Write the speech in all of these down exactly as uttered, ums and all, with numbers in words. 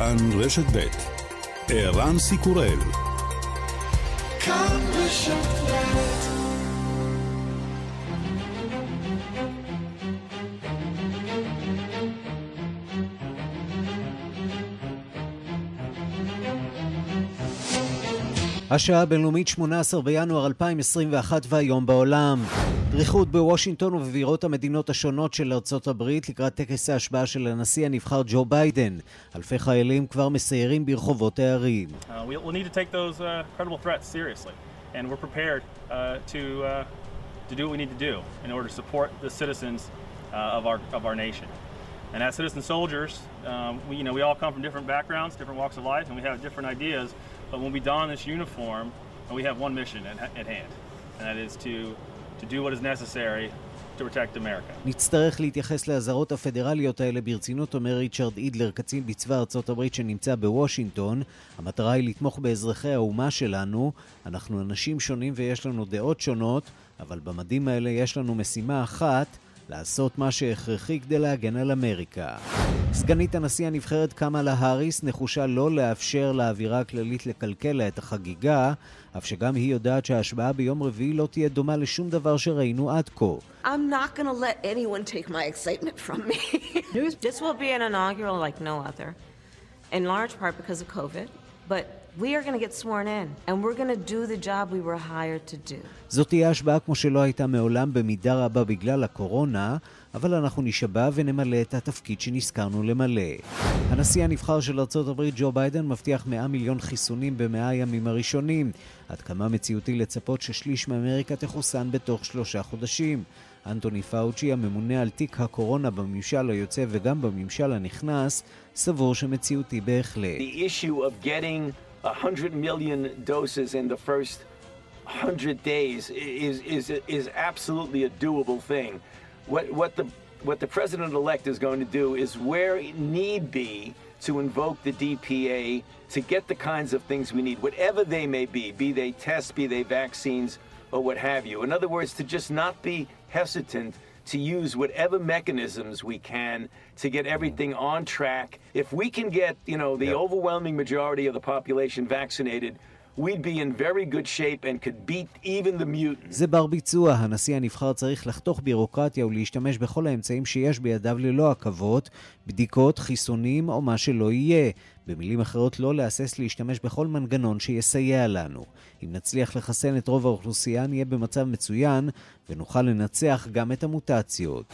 כאן רשת בית. ערן סיקורל. כאן רשת בית. השעה הבינלאומית שמונה עשר בינואר אלפיים עשרים ואחת והיום בעולם. דריכות בוושינגטון ובבירות המדינות השונות של ארצות הברית לקראת טקס ההשבעה של הנשיא הנבחר ג'ו ביידן. אלפי חיילים כבר מסיירים ברחובות הערים. Uh, we'll need to take those uh, credible threats seriously and we're prepared uh, to uh, to do what we need to do in order to support the citizens uh, of our of our nation. And as citizen soldiers, um, we you know we all come from different backgrounds, different walks of life and we have different ideas, but when we don this uniform, we have one mission at, at hand. And that is to to do what is necessary to protect America. נצטרך להתייחס להזהרות הפדרליות האלה ברצינות, אומר ריצ'רד אדלר, קצין בצבא ארצות הברית שנמצא בוושינגטון. המטרה היא לתמוך באזרחי האומה שלנו. אנחנו אנשים שונים ויש לנו דעות שונות, אבל במדים האלה יש לנו משימה אחת, לעשות מה שהכרחי כדי להגן על אמריקה. סגנית הנשיא הנבחרת קמאלה האריס נחושה לא לאפשר לאווירה הכללית לקלקל את החגיגה, אף שגם היא יודעת שההשבעה ביום רביעי לא תהיה דומה לשום דבר שראינו עד כה. I'm not going to let anyone take my excitement from me. This will be an inaugural like no other, in large part because of COVID, but we are going to get sworn in and we're going to do the job we were hired to do. זאת תהיה השבעה כמו שלא הייתה מעולם במידה רבה בגלל הקורונה, אבל אנחנו נשבע ונמלא את התפקיד שנזכרנו למלא. הנשיא הנבחר של ארצות הברית ג'ו ביידן מבטיח מאה מיליון חיסונים במאה הימים הראשונים. עד כמה מציאותי לצפות ששליש מאמריקה תחוסן בתוך שלושה חודשים. אנטוני פאוצ'י, הממונה על תיק הקורונה בממשל היוצא וגם בממשל הנכנס, סבור שמציאותי בהחלט. The issue of getting one hundred million doses in the first one hundred days is is is absolutely a doable thing. What what the what the president elect is going to do is where it need be to invoke the D P A to get the kinds of things we need, whatever they may be, be they tests, be they vaccines or what have you. In other words, to just not be hesitant to use whatever mechanisms we can to get everything on track. If we can get, you know, the yeah. overwhelming majority of the population vaccinated, we'd be in very good shape and could beat even the mutants. זה בר ביצוע. הנשיא הנבחר צריך לחתוך בירוקרטיה ולהשתמש בכל האמצעים שיש בידיו ללא עכבות, בדיקות, חיסונים או מה שלא יהיה. במילים אחרות, לא להסס להשתמש בכל מנגנון שיסייע לנו. אם נצליח לחסן את רוב האוכלוסייה, נהיה במצב מצוין ונוכל לנצח גם את המוטציות.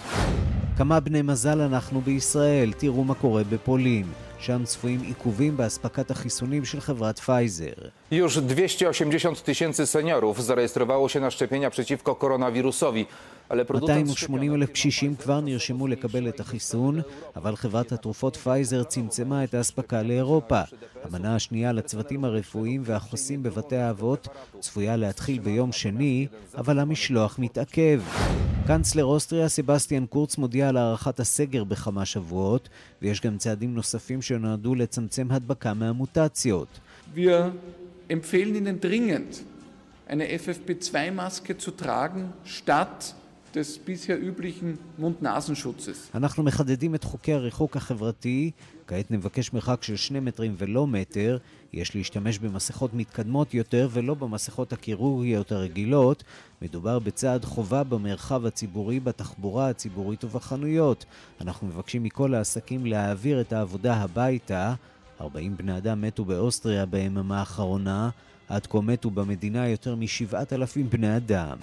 כמה בני מזל אנחנו בישראל, תראו מה קורה בפולין. שם צפויים עיכובים באספקת החיסונים של חברת פייזר. Już dwieście osiemdziesiąt tysięcy seniorów zarejestrowało się na szczepienia przeciwko koronawirusowi, ale מאתיים ושמונים אלף קשישים כבר נרשמו לקבל את החיסון, אבל חברת התרופות פייזר צמצמה את האספקה לאירופה. המנה השנייה לצוותים הרפואיים והחוסים בבתי האבות צפויה להתחיל ביום שני, אבל המשלוח מתעכב. קנצלר אוסטריה סבסטיאן קורץ מודיע על הארכת הסגר בכמה שבועות, ויש גם צעדים נוספים שנועדו לצמצם הדבקה מהמוטציות. Wir empfehlen Ihnen dringend, eine F F P zwei Maske zu tragen, statt des bisher üblichen Mund-Nasen-Schutzes. אנחנו מחדדים את חוקי הריחוק החברתי, כעת נבקש מרחק של שני מטרים ולא מטר, יש להשתמש במסכות מתקדמות יותר ולא במסכות הקירורגיות הרגילות, מדובר בצעד חובה במרחב הציבורי, בתחבורה הציבורית ובחנויות. אנחנו מבקשים מכל העסקים להעביר את העבודה הביתה, ארבעים בני אדם מתו באוסטריה ביממה האחרונה, עד כה מתו במדינה יותר מ-שבעת אלפים בני אדם.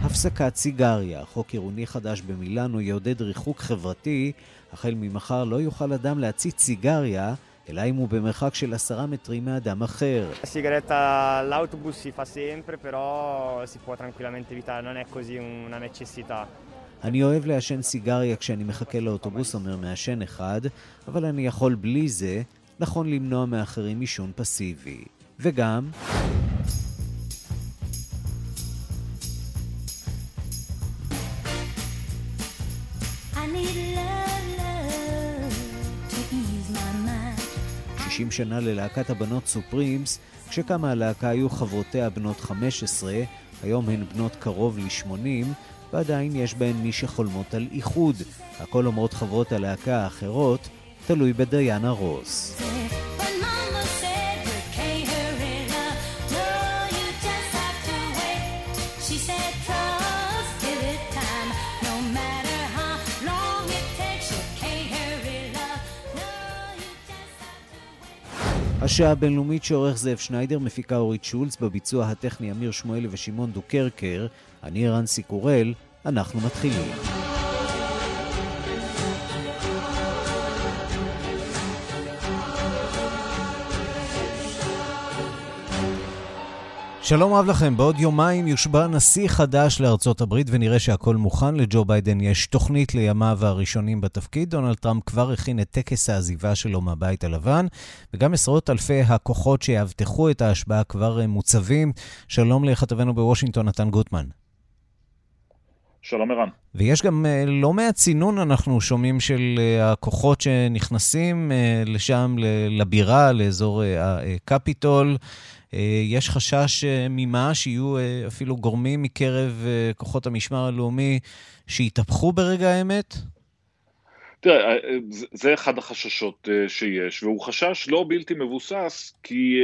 הפסקת סיגריה, חוק עירוני חדש במילאנו יעודד ריחוק חברתי, החל ממחר לא יוכל אדם להציץ סיגריה, אלא אם הוא במרחק של עשרה מטרים מאדם אחר. הסיגרטה לאוטובוס si fa sempre, però si può tranquillamente evitare, non è così una necessità. אני אוהב לעשן סיגריה כשאני מחכה לאוטובוס, אומר מעשן אחד, אבל אני יכול בלי זה, נכון למנוע מאחרים עישון פסיבי. וגם שישים שנה ללהקת הבנות סופרימס, כשכמה הלהקה היו חברותיה בנות חמש עשרה, היום הן בנות קרוב ל-שמונים, ועדיין יש בהן מי שחולמות על איחוד. הכל אומרות חברות הלהקה האחרות, תלוי בדיין הרוס. השעה הבינלאומית שעורך זאב שניידר, מפיקה אורית שולץ, בביצוע הטכני אמיר שמואלי ושמעון דוקרקר. אני ערן סיקורל, אנחנו מתחילים. שלום אהב לכם, בעוד יומיים יושבע נשיא חדש לארצות הברית ונראה שהכל מוכן. לג'ו ביידן יש תוכנית לימיו הראשונים בתפקיד. דונלד טראמפ כבר הכין את טקס העזיבה שלו מהבית הלבן, וגם עשרות אלפי הכוחות שיבטחו את ההשבעה כבר מוצבים. שלום לכתבנו בוושינגטון נתן גוטמן. שלום ערן. ויש גם לא מהצינון אנחנו שומעים של הכוחות שנכנסים לשם, לבירה, לאזור הקפיטול. יש חשש ממה שיהיו אפילו גורמים מקרב כוחות המשמר הלאומי שיתהפכו ברגע האמת? תראה, זה אחד החששות שיש, והוא חשש לא בלתי מבוסס, כי,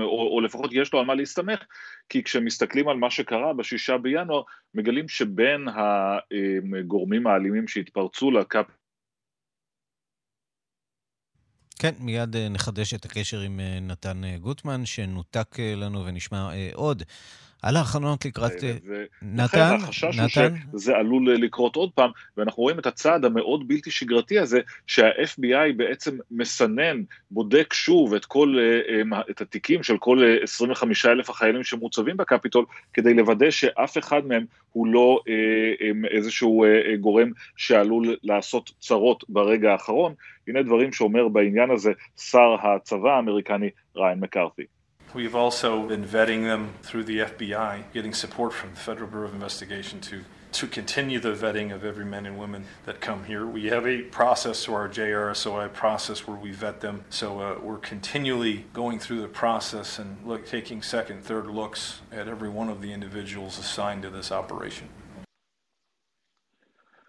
או, או לפחות יש לו על מה להסתמך, כי כשמסתכלים על מה שקרה בשישה בינואר, מגלים שבין הגורמים האלימים שהתפרצו לקאפ... כן, מיד נחדש את הקשר עם נתן גוטמן, שנותק לנו ונשמע עוד. על ההכנות לקראת... נתן, נתן. זה עלול לקרות עוד פעם, ואנחנו רואים את הצעד המאוד בלתי שגרתי הזה, שה-אף בי איי בעצם מסנן, בודק שוב את כל, את התיקים של כל עשרים וחמישה אלף החיילים שמוצבים בקפיטול, כדי לוודא שאף אחד מהם הוא לא איזשהו גורם שעלול לעשות צרות ברגע האחרון. הנה דברים שאומר בעניין הזה שר הצבא האמריקני ריין מקארתי. We've also been vetting them through the F B I, getting support from the Federal Bureau of Investigation to to continue the vetting of every man and woman that come here. We have a process, or our J R S O I process, where we vet them. So uh, we're continually going through the process and look, taking second, third looks at every one of the individuals assigned to this operation.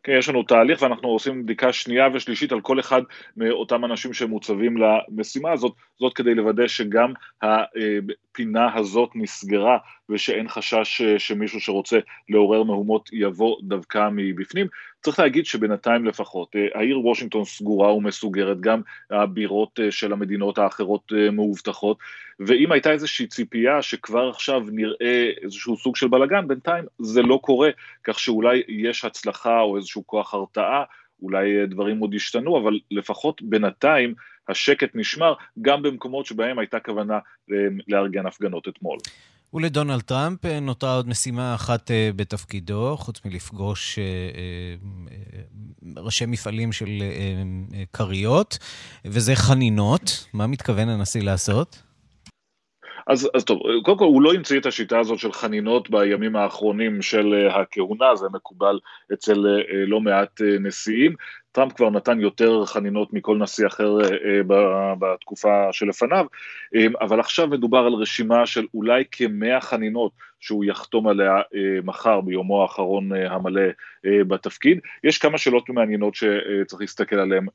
כן, יש לנו תהליך ואנחנו עושים בדיקה שנייה ושלישית על כל אחד מאותם אנשים שמוצבים למשימה הזאת, זאת כדי לוודא שגם הפינה הזאת נסגרה ושאין חשש שמישהו שרוצה לעורר מהומות יבוא דווקא מבפנים. צריך להגיד שבינתיים לפחות, העיר וושינגטון סגורה ומסוגרת, גם הבירות של המדינות האחרות מאובטחות, ואם הייתה איזושהי ציפייה שכבר עכשיו נראה איזשהו סוג של בלגן, בינתיים זה לא קורה, כך שאולי יש הצלחה או איזשהו כוח הרתעה, אולי דברים עוד השתנו, אבל לפחות בינתיים השקט נשמר, גם במקומות שבהם הייתה כוונה לארגן הפגנות אתמול. ולדונלד טראמפ נותרה עוד משימה אחת בתפקידו, חוץ מלפגוש ראשי מפעלים של קריות, וזה חנינות. מה מתכוון הנשיא לעשות? אז, אז טוב, קודם כל הוא לא המציא את השיטה הזאת של חנינות בימים האחרונים של הכהונה, זה מקובל אצל לא מעט נשיאים. טראמפ כבר נתן יותר חנינות מכל נשיא אחר בתקופה שלפניו, אבל עכשיו מדובר על רשימה של אולי כמאה חנינות שהוא יחתום עליה מחר ביומו האחרון המלא בתפקיד. יש כמה שאלות מעניינות שצריך להסתכל עליהן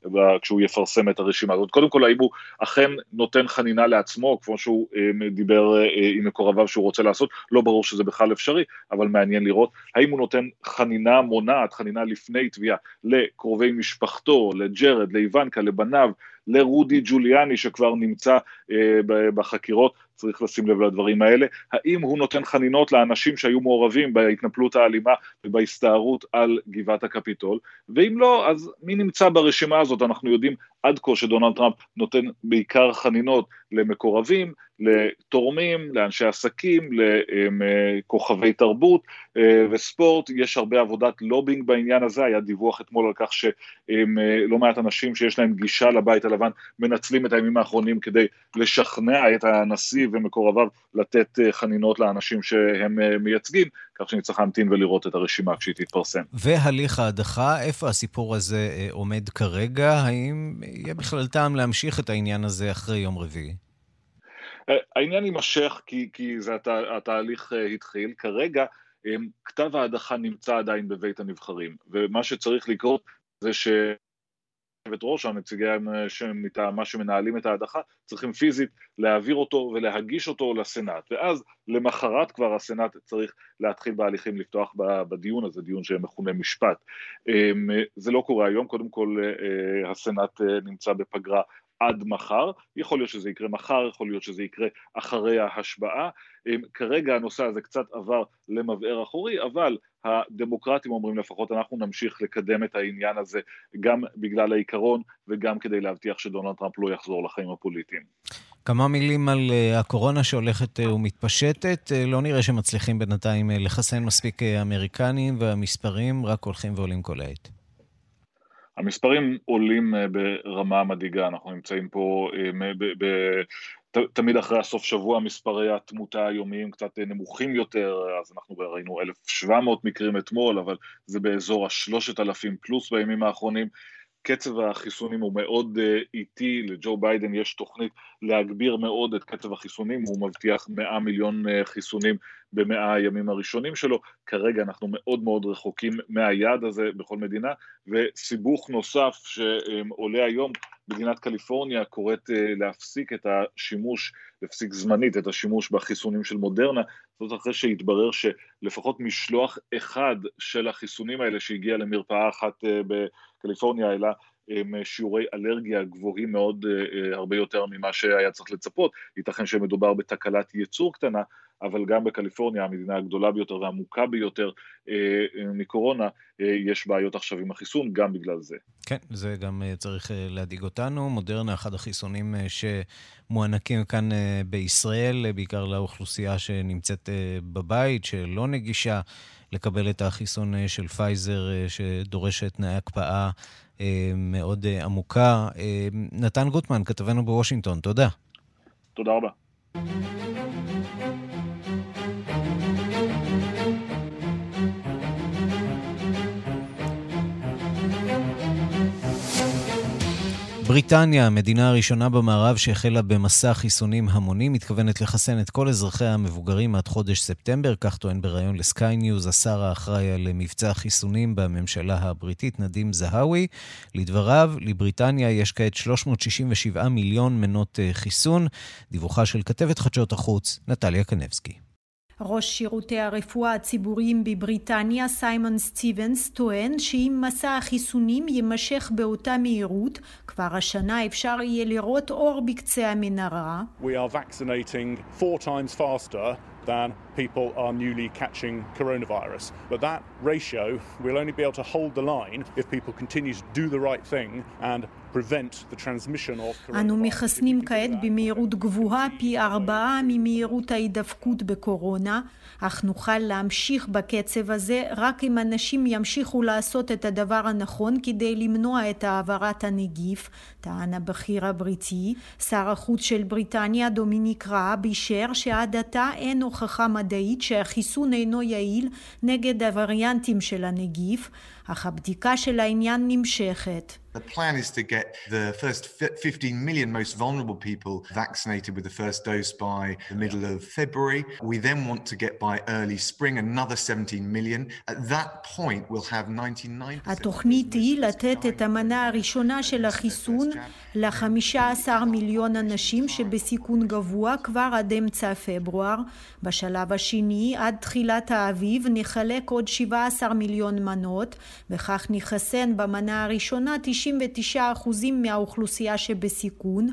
כשהוא יפרסם את הרשימה הזאת. קודם כל, האם הוא אכן נותן חנינה לעצמו, כמו שהוא דיבר עם מקורביו שהוא רוצה לעשות, לא ברור שזה בכלל אפשרי, אבל מעניין לראות, האם הוא נותן חנינה מונעת, חנינה לפני תביעה, לקרובי משפחה, משפחתו, לג'רד, לאיוונקה, לבניו, לרודי ג'וליאני שכבר נמצא אה, בחקירות, צריך לשים לב לדברים האלה. האם הוא נותן חנינות לאנשים שהיו מעורבים בהתנפלות האלימה ובהסתערות על גבעת הקפיטול? ואם לא, אז מי נמצא ברשימה הזאת? אנחנו יודעים עד כה שדונלד טראמפ נותן בעיקר חנינות למקורבים, לתורמים, לאנשי עסקים, לכוכבי תרבות וספורט. יש הרבה עבודת לובינג בעניין הזה, היה דיווח אתמול על כך שלא מעט אנשים שיש להם גישה לבית הלבן מנצלים את הימים האחרונים כדי לשכנע את הנשיא ומקורביו לתת חנינות לאנשים שהם מייצגים, כך שנצטרך להמתין ולראות את הרשימה כשהיא תתפרסם. והליך ההדחה, איפה הסיפור הזה עומד כרגע? האם יהיה בכלל טעם להמשיך את העניין הזה אחרי יום רביעי? העניין יימשך כי, כי זה התה, התהליך התחיל. כרגע כתב ההדחה נמצא עדיין בבית הנבחרים, ומה שצריך לקרות זה ש... ואת ראש הנציגי מה שמנהלים את ההדחה, צריכים פיזית להעביר אותו ולהגיש אותו לסנאט, ואז למחרת כבר הסנאט צריך להתחיל בהליכים לפתוח בדיון הזה, דיון שמכונה משפט. זה לא קורה היום, קודם כל הסנאט נמצא בפגרה עד מחר, יכול להיות שזה יקרה מחר, יכול להיות שזה יקרה אחרי ההשבעה, כרגע הנושא הזה קצת עבר למבאר אחורי, אבל הדמוקרטים אומרים לפחות אנחנו נמשיך לקדם את העניין הזה, גם בגלל העיקרון וגם כדי להבטיח שדונלד טראמפ לא יחזור לחיים הפוליטיים. כמה מילים על הקורונה שהולכת ומתפשטת, לא נראה שמצליחים בינתיים לחסן מספיק אמריקנים, והמספרים רק הולכים ועולים כל העת. המספרים עולים ברמה מדאיגה, אנחנו נמצאים פה ב... תמיד אחרי הסוף שבוע מספרי התמותה היומיים קצת נמוכים יותר, אז אנחנו ראינו אלף ושבע מאות מקרים אתמול, אבל זה באזור ה-שלושת אלפים פלוס בימים האחרונים. קצב החיסונים הוא מאוד איטי, לג'ו ביידן יש תוכנית להגביר מאוד את קצב החיסונים, הוא מבטיח מאה מיליון חיסונים במאה הימים הראשונים שלו, כרגע אנחנו מאוד מאוד רחוקים מהיעד הזה בכל מדינה, וסיבוך נוסף שעולה היום, מדינת קליפורניה קוראת להפסיק את השימוש, להפסיק זמנית את השימוש בחיסונים של מודרנה, זאת אחרי שהתברר שלפחות משלוח אחד של החיסונים האלה שהגיע למרפאה אחת בקליפורניה, אלא שיעורי אלרגיה גבוהים מאוד, הרבה יותר ממה שהיה צריך לצפות, ייתכן שמדובר בתקלת ייצור קטנה, אבל גם בקליפורניה, המדינה הגדולה ביותר והעמוקה ביותר מקורונה, יש בעיות עכשיו עם החיסון, גם בגלל זה. כן, זה גם צריך להדאיג אותנו. מודרנה, אחד החיסונים שמוענקים כאן בישראל, בעיקר לאוכלוסייה שנמצאת בבית, שלא נגישה לקבל את החיסון של פייזר, שדורשת תנאי הקפאה מאוד עמוקה. נתן גוטמן, כתבנו בוושינגטון, תודה. תודה רבה. בריטניה, המדינה הראשונה במערב שהחלה במסע חיסונים המוני, מתכוונת לחסן את כל אזרחיה המבוגרים עד חודש ספטמבר, כך טוען בריאיון לסקיי ניוז השר האחראי על מבצע חיסונים בממשלה הבריטית נדים זהאווי. לדבריו, לבריטניה יש כעת שלוש מאות שישים ושבעה מיליון מנות חיסון. דיווחה של כתבת חדשות החוץ, נטליה קנבסקי. ראש שירותי הרפואה הציבוריים בבריטניה, סיימון סטיבנס, טוען שאם מסע החיסונים יימשך באותה מהירות, כבר השנה אפשר יהיה לראות אור בקצה המנהרה. We are vaccinating four times faster than people are newly catching coronavirus. But that ratio will only be able to hold the line if people continue to do the right thing and prevent the transmission of coronavirus. אנו מחסנים כעת במהירות גבוהה פי ארבעה ממהירות ההידבקות בקורונה, אך נוכל להמשיך בקצב הזה רק אם אנשים ימשיכו לעשות את הדבר הנכון כדי למנוע את העברת הנגיף, טען הבכיר הבריטי. שר החוץ של בריטניה דומיניק ראב אישר שעד עתה אין הוכחה מדעית שהחיסון אינו יעיל נגד הווריאנטים של הנגיף, אך הבדיקה של העניין נמשכת. The plan is to get the first fifteen million most vulnerable people vaccinated with the first dose by the middle of February. We then want to get by early spring another seventeen million. At that point we'll have ninety-nine percent. התוכנית היא לתת את המנה הראשונה של החיסון ל-חמישה עשר מיליון אנשים שבסיכון גבוה כבר עד אמצע פברואר. בשלב השני, עד תחילת האביב, נחלק עוד שבעה עשר מיליון מנות, וכך נחסן במנה הראשונה תשעים ותשעה אחוזים מהאוכלוסייה שבסיכון.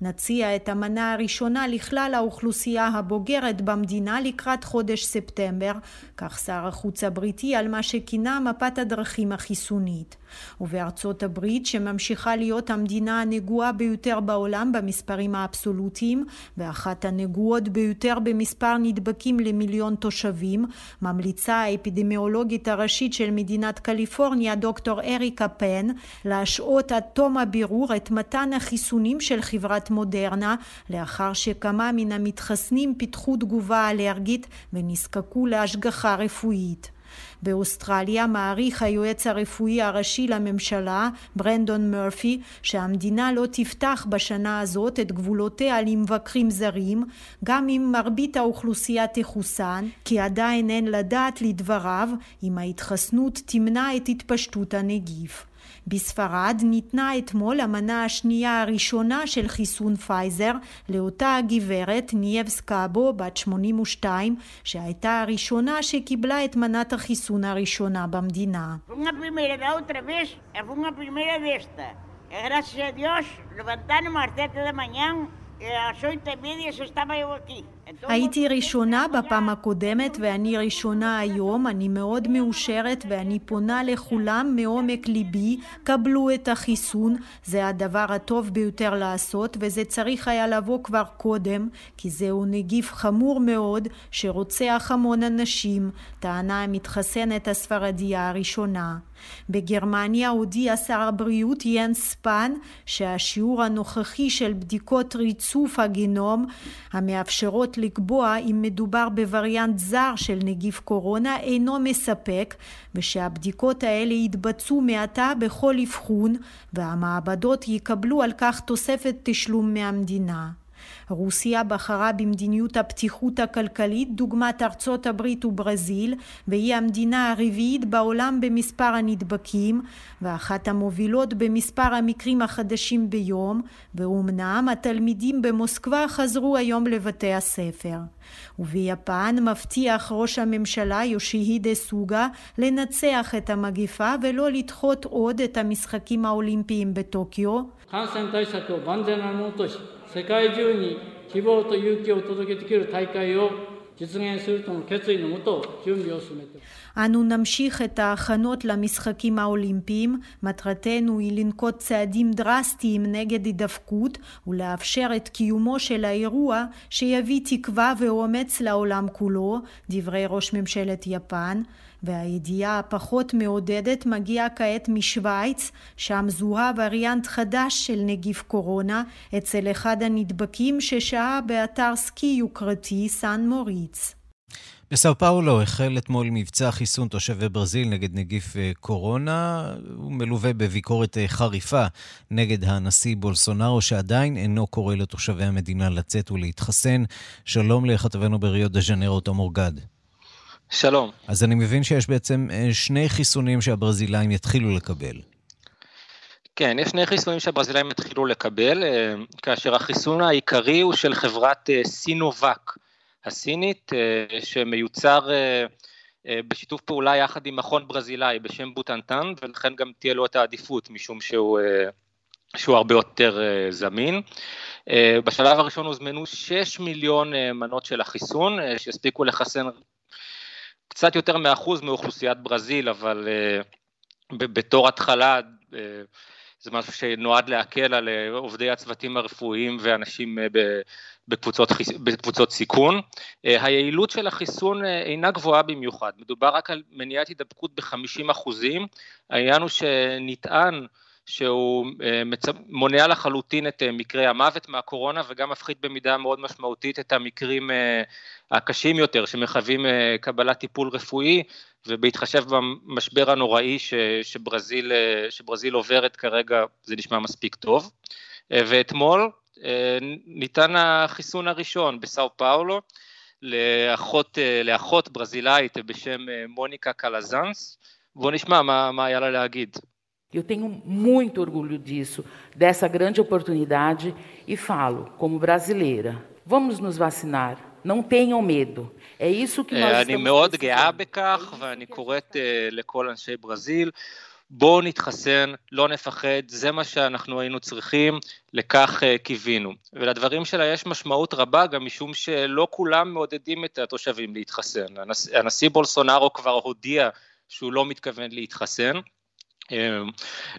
נציע את המנה הראשונה לכלל האוכלוסייה הבוגרת במדינה לקראת חודש ספטמבר, כך שר החוץ הבריטי על מה שכינה מפת הדרכים החיסונית. ובארצות הברית, שממשיכה להיות המדינה הנגועה ביותר בעולם במספרים האבסולוטיים, ואחת הנגועות ביותר במספר נדבקים למיליון תושבים, ממליצה האפידמיולוגית הראשית של מדינת קליפורניה, דוקטור אריקה פן, להשעות עד תום הבירור את מתן החיסונים של חברת מודרנה, לאחר שכמה מן המתחסנים פיתחו תגובה אלרגית ונזקקו להשגחה רפואית. באוסטרליה מעריך היועץ הרפואי הראשי לממשלה, ברנדון מרפי, שהמדינה לא תפתח בשנה הזאת את גבולותיה למבקרים זרים, גם אם מרבית האוכלוסייה תחוסן, כי עדיין אין לדעת לדבריו אם ההתחסנות תמנע את התפשטות הנגיף. בספרד ניתנה אתמול המנה השנייה הראשונה של חיסון פייזר לאותה הגברת ניאבס קאבו, בת שמונים ושתיים, שהייתה הראשונה שקיבלה את מנת החיסון הראשונה במדינה. Gracias a Dios, levantaron a las siete de la mañana. הייתי ראשונה בפעם הקודמת ואני ראשונה היום, אני מאוד מאושרת ואני פונה לכולם מעומק ליבי, קבלו את החיסון, זה הדבר הטוב ביותר לעשות וזה צריך היה לבוא כבר קודם, כי זהו נגיף חמור מאוד שרוצח המון אנשים, טענה המתחסנת הספרדיה הראשונה. בגרמניה הודיע שר הבריאות ינס ספן שהשיעור הנוכחי של בדיקות ריצוף הגנום המאפשרות לקבוע אם מדובר בווריאנט זר של נגיף קורונה אינו מספק, ושהבדיקות האלה יתבצעו מעתה בכל אבחון והמעבדות יקבלו על כך תוספת תשלום מהמדינה. רוסיה בחרה במדיניות הפתיחות הכלכלית דוגמת ארצות הברית וברזיל, והיא המדינה הרביעית בעולם במספר הנדבקים ואחת המובילות במספר המקרים החדשים ביום, ואומנם התלמידים במוסקבה חזרו היום לבתי הספר. וביפן מבטיח ראש הממשלה יושיהידה סוגה לנצח את המגיפה ולא לדחות עוד את המשחקים האולימפיים בטוקיו. 世界中に希望と勇気を届けてくる大会を実現するとの決意のもと準備を進めています. אנו נמשיך את ההכנות למשחקים האולימפיים, מטרתנו היא לנקוט צעדים דרסטיים נגד הידפקות ולאפשר את קיומו של האירוע שיביא תקווה ואומץ לעולם כולו, דברי ראש ממשלת יפן. והידיעה הפחות מעודדת מגיעה כעת משוויץ, שם זוהה וריאנט חדש של נגיף קורונה אצל אחד הנדבקים ששהה באתר סקי יוקרתי סן מוריץ. בסאו פאולו החל אתמול מבצע חיסון תושבי ברזיל נגד נגיף קורונה, הוא מלווה בביקורת חריפה נגד הנשיא בולסונארו שעדיין אינו קורא לתושבי המדינה לצאת ולהתחסן. שלום לכתבנו בריו דה ז'נרו תום אורגד. שלום. אז אני מבין שיש בעצם שני חיסונים שהברזילאים יתחילו לקבל. כן, יש שני חיסונים שהברזילאים יתחילו לקבל, כאשר החיסון העיקרי הוא של חברת סינובק הסינית, שמיוצר בשיתוף פעולה יחד עם מכון ברזילאי בשם בוטנטן, ולכן גם תהיה לו את העדיפות, משום שהוא, שהוא הרבה יותר זמין. בשלב הראשון הוזמנו שישה מיליון מנות של החיסון, שהספיקו לחסן קצת יותר מאחוז מאוכלוסיית ברזיל, אבל uh, בתור התחלה uh, זה משהו שנועד להקל על uh, עובדי הצוותים הרפואיים ואנשים uh, בקבוצות, בקבוצות סיכון. Uh, היעילות של החיסון uh, אינה גבוהה במיוחד, מדובר רק על מניעת הידבקות ב-חמישים אחוזים, העניין הוא שנטען שהוא uh, מצ... מונע לחלוטין את uh, מקרי המוות מהקורונה, וגם מפחית במידה מאוד משמעותית את המקרים uh, הקשים יותר, שמחייבים uh, קבלת טיפול רפואי, ובהתחשב במשבר הנוראי ש... שברזיל, uh, שברזיל עוברת כרגע, זה נשמע מספיק טוב. Uh, ואתמול uh, ניתן החיסון הראשון בסאו פאולו, לאחות, uh, לאחות ברזילאית בשם uh, מוניקה קלזנס, בוא נשמע מה, מה היה לה להגיד. Eu tenho muito orgulho disso, dessa grande oportunidade, e falo, como brasileira, vamos nos vacinar, não tenham medo. É isso que nós estamos... אני מאוד גאה בכך, ואני קוראת לכל אנשי ברזיל, בואו נתחסן, לא נפחד, זה מה שאנחנו היינו צריכים, לכך קיווינו. ולדברים שלה יש משמעות רבה, גם משום שלא כולם מעודדים את התושבים להתחסן. הנשיא בולסונארו כבר הודיע שהוא לא מתכוון להתחסן,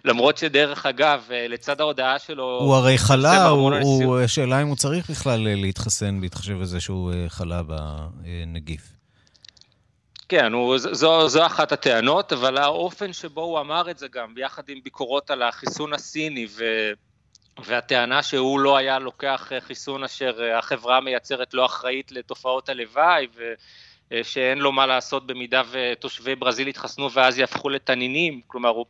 למרות שדרך אגב, לצד ההודעה שלו... הוא הרי חלה, השאלה אם הוא צריך בכלל להתחסן, להתחשב בזה שהוא חלה בנגיף. כן, הוא, זו, זו אחת הטענות, אבל האופן שבו הוא אמר את זה גם, ביחד עם ביקורות על החיסון הסיני, ו, והטענה שהוא לא היה לוקח חיסון אשר החברה מייצרת לא אחראית לתופעות הלוואי, ו... שאין לו מה לעשות במידה ותושבי ברזיל התחסנו ואז יהפכו לתנינים, כלומר הוא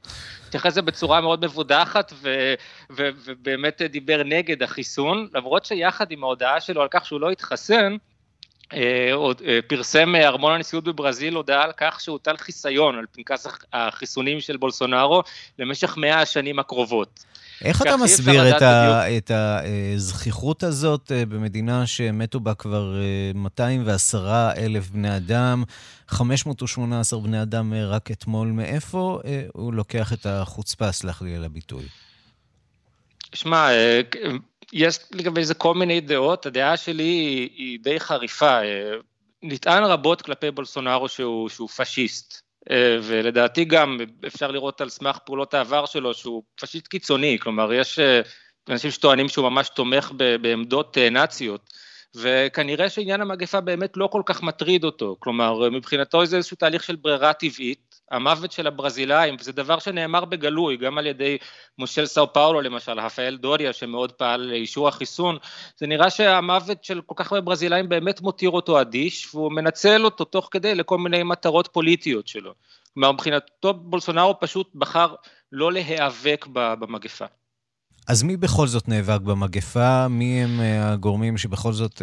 התייחס לזה בצורה מאוד מבודחת ו- ו- ובאמת דיבר נגד החיסון, למרות שיחד עם ההודעה שלו על כך שהוא לא התחסן, פרסם ארמון הנשיאות בברזיל הודעה על כך שהוטל חיסיון על פנקס החיסונים של בולסונארו למשך מאה השנים הקרובות. איך אתה מסביר את, ה, את הזכיחות הזאת במדינה שמתו בה כבר מאתיים ועשרה אלף בני אדם, חמש מאות ושמונה עשרה בני אדם רק אתמול? מאיפה הוא לוקח את החוצפה, סלח לי על הביטוי? שמע, יש לגבי זה כל מיני דעות, הדעה שלי היא די חריפה, נטען רבות כלפי בולסונארו שהוא, שהוא פשיסט, ולדעתי גם אפשר לראות על סמך פעולות העבר שלו שהוא פשיסט קיצוני, כלומר יש אנשים שטוענים שהוא ממש תומך בעמדות נאציות, וכנראה שעניין המגפה באמת לא כל כך מטריד אותו, כלומר מבחינתו זה איזשהו תהליך של ברירה טבעית, המוות של הברזילאים, וזה דבר שנאמר בגלוי, גם על ידי מושל סאו פאולו למשל, רפאל דוריה שמאוד פעל לאישור החיסון, זה נראה שהמוות של כל כך הרבה ברזילאים באמת מותיר אותו אדיש, והוא מנצל אותו תוך כדי לכל מיני מטרות פוליטיות שלו, כלומר מבחינתו בולסונארו פשוט בחר לא להיאבק במגפה. אז מי בכל זאת נאבק במגפה? מי הם הגורמים שבכל זאת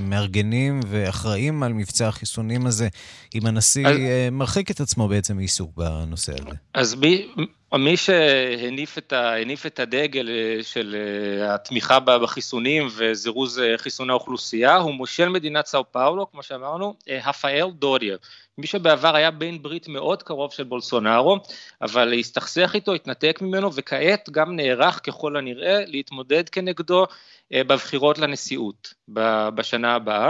מארגנים ואחראים על מבצע החיסונים הזה? אם הנשיא אז, מרחיק את עצמו בעצם מעיסוק בנושא הזה. אז מי, מי שהניף את, ה, הניף את הדגל של התמיכה בחיסונים וזירוז חיסון האוכלוסייה, הוא מושל מדינת סאו פאולו, כמו שאמרנו, רפאל דוריה. מי שבעבר היה בן ברית מאוד קרוב של בולסונארו, אבל הסתכסך איתו, התנתק ממנו, וכעת גם נערך ככל הנראה להתמודד כנגדו בבחירות לנשיאות בשנה הבאה.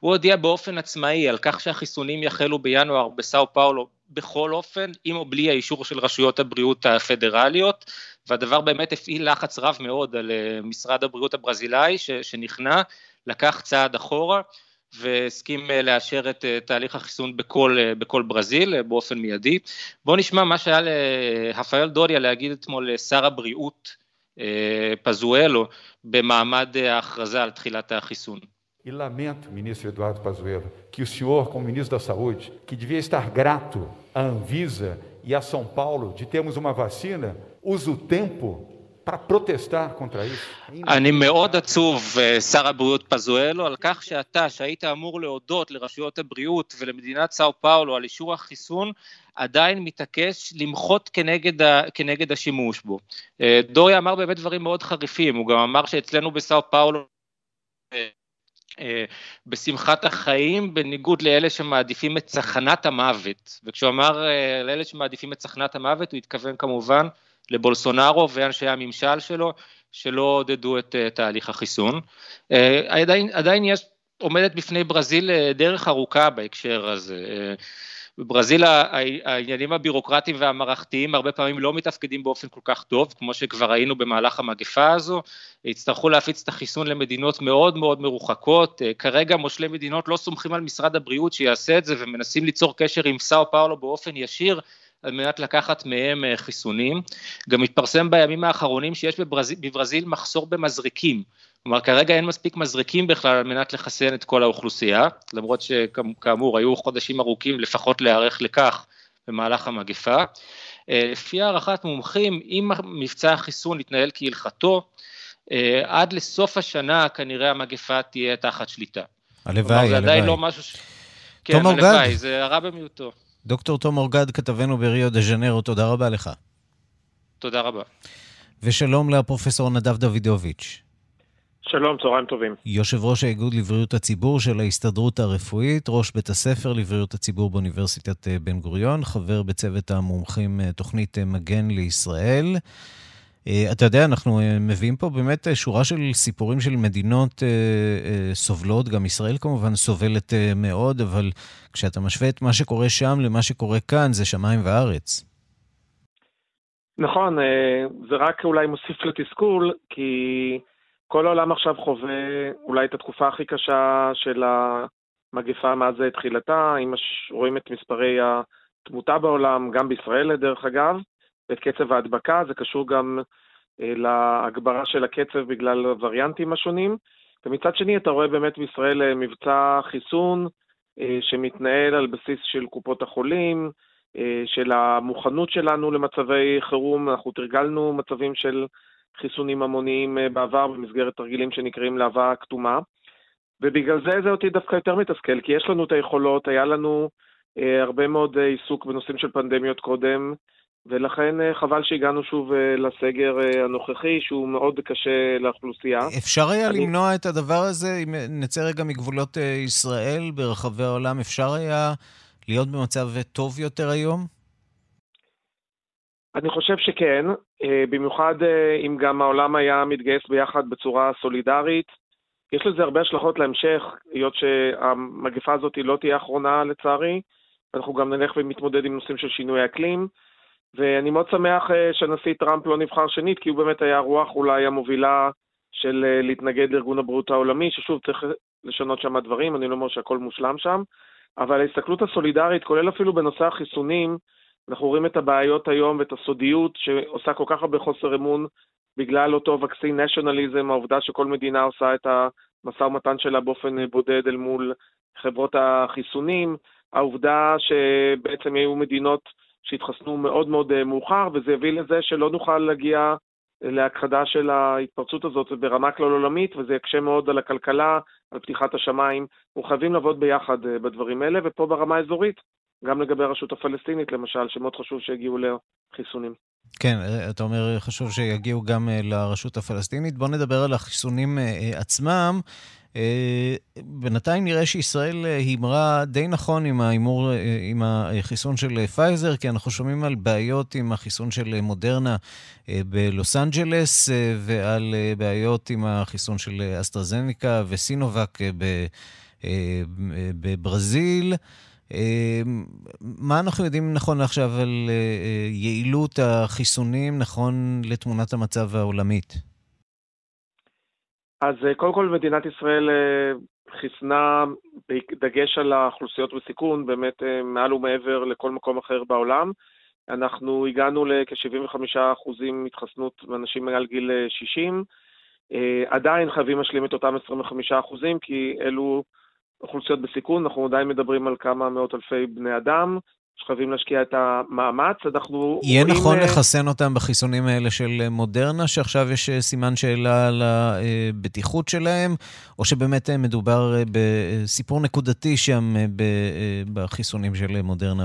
הוא הודיע באופן עצמאי על כך שהחיסונים יחלו בינואר בסאו פאולו, בכל אופן, עם או בלי האישור של רשויות הבריאות הפדרליות, והדבר באמת הפעיל לחץ רב מאוד על משרד הבריאות הברזילאי, ש- שנכנע, לקח צעד אחורה, והסכים לאשר את תהליך החיסון בכל, בכל ברזיל, באופן מיידי. בואו נשמע מה שהיה לרפאל דוריה להגיד אתמול לשר הבריאות פזואלו, במעמד ההכרזה על תחילת החיסון. E lamento, ministro Eduardo Pazuello, que o senhor, como ministro da Saúde, que devia estar grato à Anvisa e a São Paulo de termos uma vacina, use o tempo para protestar contra isso. אני מאוד עצוב, שר הבריאות פזואלו, על כך שאתה, שהיית אמור להודות לרשויות הבריאות ולמדינת סאו פאולו על אישור החיסון, עדיין מתעקש למחות כנגד, ה, כנגד השימוש בו. דוריה אמר באמת דברים מאוד חריפים, הוא גם אמר שאצלנו בסאו פאולו, בשמחת החיים בניגוד לאלה שמעדיפים את צחנת המוות, וכשהוא אמר לאלה שמעדיפים את צחנת המוות הוא התכוון כמובן לבולסונארו ואנשי הממשל שלו שלא עודדו את תהליך החיסון. עדיין, עדיין יש, עומדת בפני ברזיל דרך ארוכה בהקשר הזה. בברזיל העניינים הבירוקרטיים והמערכתיים הרבה פעמים לא מתפקדים באופן כל כך טוב, כמו שכבר ראינו במהלך המגפה הזו, הצטרכו להפיץ את החיסון למדינות מאוד מאוד מרוחקות, כרגע מושלי מדינות לא סומכים על משרד הבריאות שיעשה את זה, ומנסים ליצור קשר עם סאו פאולו באופן ישיר, על מנת לקחת מהם חיסונים. גם מתפרסם בימים האחרונים שיש בברזיל, בברזיל מחסור במזריקים, כלומר כרגע אין מספיק מזריקים בכלל על מנת לחסן את כל האוכלוסייה, למרות שכאמור היו חודשים ארוכים לפחות להיערך לכך במהלך המגפה. לפי הערכת מומחים, אם מבצע החיסון יתנהל כהלכתו, עד לסוף השנה כנראה המגפה תהיה תחת שליטה. הלוואי, הלוואי. זה עדיין לא משהו ש... כן, הלוואי, זה הרע במיעוטו. דוקטור תום אורגד, כתבנו בריו דה ז'נרו, תודה רבה לך. תודה רבה. ושלום לפרופסור נדב דוידוביץ'. שלום, צהריים טובים. יושב ראש האיגוד לבריאות הציבור של ההסתדרות הרפואית, ראש בית הספר לבריאות הציבור באוניברסיטת בן גוריון, חבר בצוות המומחים תוכנית מגן לישראל. אתה יודע, אנחנו מביאים פה באמת שורה של סיפורים של מדינות סובלות, גם ישראל כמובן סובלת מאוד, אבל כשאתה משווה את מה שקורה שם למה שקורה כאן, זה שמיים וארץ. נכון, זה רק אולי מוסיף לתסכול, כי כל העולם עכשיו חווה אולי את התקופה הכי קשה של המגפה מאז התחילתה, אם רואים את מספרי התמותה בעולם, גם בישראל דרך אגב, ואת קצב ההדבקה, זה קשור גם אה, להגברה של הקצב בגלל הווריאנטים השונים, ומצד שני אתה רואה באמת בישראל אה, מבצע חיסון אה, שמתנהל על בסיס של קופות החולים, אה, של המוכנות שלנו למצבי חירום, אנחנו תרגלנו מצבים של חיסונים המוניים אה, בעבר במסגרת תרגילים שנקראים להבה כתומה, ובגלל זה זה אותי דווקא יותר מתסכל, כי יש לנו את היכולות, היה לנו אה, הרבה מאוד אה, עיסוק בנושאים של פנדמיות קודם, ולכן חבל שהגענו שוב לסגר הנוכחי, שהוא מאוד קשה לאוכלוסייה. אפשר היה אני... למנוע את הדבר הזה, אם נצא רגע מגבולות ישראל ברחבי העולם, אפשר היה להיות במצב טוב יותר היום? אני חושב שכן, במיוחד אם גם העולם היה מתגייס ביחד בצורה סולידרית. יש לזה הרבה השלכות להמשך, היות שהמגפה הזאת לא תהיה אחרונה לצערי, אנחנו גם נלך ומתמודד עם נושאים של שינוי אקלים, ואני מאוד שמח שהנשיא טראמפ לא נבחר שנית, כי הוא באמת היה רוח אולי המובילה של להתנגד לארגון הבריאות העולמי, ששוב צריך לשנות שם הדברים, אני לא אומר שהכל מושלם שם, אבל ההסתכלות הסולידרית, כולל אפילו בנושא החיסונים, אנחנו רואים את הבעיות היום ואת הסודיות שעושה כל כך הרבה חוסר אמון בגלל אותו וקסין נשיונליזם, העובדה שכל מדינה עושה את המשא ומתן שלה באופן בודד אל מול חברות החיסונים, העובדה שבעצם היו מדינות שהתחסנו מאוד מאוד מאוחר, וזה הביא לזה שלא נוכל להגיע להכחדה של ההתפרצות הזאת ברמה כלל עולמית, וזה יקשה מאוד על הכלכלה, על פתיחת השמיים. אנחנו חייבים לעבוד ביחד בדברים האלה, ופה ברמה האזורית, גם לגבי הרשות הפלסטינית למשל, שמאוד חשוב שיגיעו לחיסונים. כן, אתה אומר חשוב שיגיעו גם לרשות הפלסטינית. בוא נדבר על החיסונים עצמם. בינתיים נראה שישראל הימרה די נכון עם, האימור, עם החיסון של פייזר, כי אנחנו שומעים על בעיות עם החיסון של מודרנה בלוס אנג'לס, ועל בעיות עם החיסון של אסטרזניקה וסינובק בברזיל. מה אנחנו יודעים נכון עכשיו על יעילות החיסונים נכון לתמונת המצב העולמית? אז קודם כל מדינת ישראל חיסנה בדגש על האוכלוסיות בסיכון באמת מעל ומעבר לכל מקום אחר בעולם. אנחנו הגענו לכ-שבעים וחמישה אחוז התחסנות מאנשים מעל גיל שישים. עדיין חייבים להשלים את אותם עשרים וחמישה אחוז כי אלו אוכלוסיות בסיכון, אנחנו עדיין מדברים על כמה מאות אלפי בני אדם, שחייבים להשקיע את המאמץ, אנחנו... יהיה נכון לחסן אותם בחיסונים האלה של מודרנה, שעכשיו יש סימן שאלה על הבטיחות שלהם, או שבאמת מדובר בסיפור נקודתי שם בחיסונים של מודרנה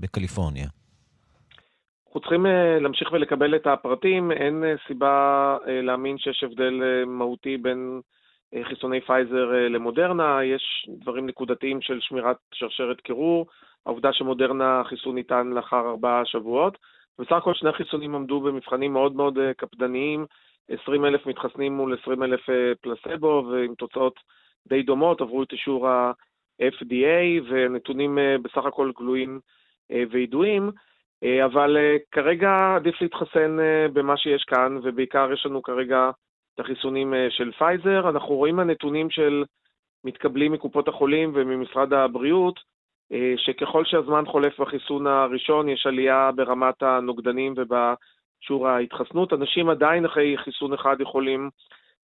בקליפורניה? אנחנו צריכים להמשיך ולקבל את הפרטים, אין סיבה להאמין שיש הבדל מהותי בין חיסוני פייזר למודרנה, יש דברים נקודתיים של שמירת שרשרת קירור, העובדה שמודרנה חיסון ניתן לאחר ארבעה שבועות, ובסך הכל שני חיסונים עמדו במבחנים מאוד מאוד קפדניים, עשרים אלף מתחסנים מול עשרים אלף פלסבו, ועם תוצאות די דומות, עברו את אישור ה-אף די איי, ונתונים בסך הכל גלויים וידועים, אבל כרגע עדיף להתחסן במה שיש כאן, ובעיקר יש לנו כרגע החיסונים של פייזר, אנחנו רואים הנתונים של מתקבלים מקופות החולים וממשרד הבריאות, שככל שהזמן חולף בחיסון הראשון יש עלייה ברמת הנוגדנים ובשיעור ההתחסנות, אנשים עדיין אחרי חיסון אחד יכולים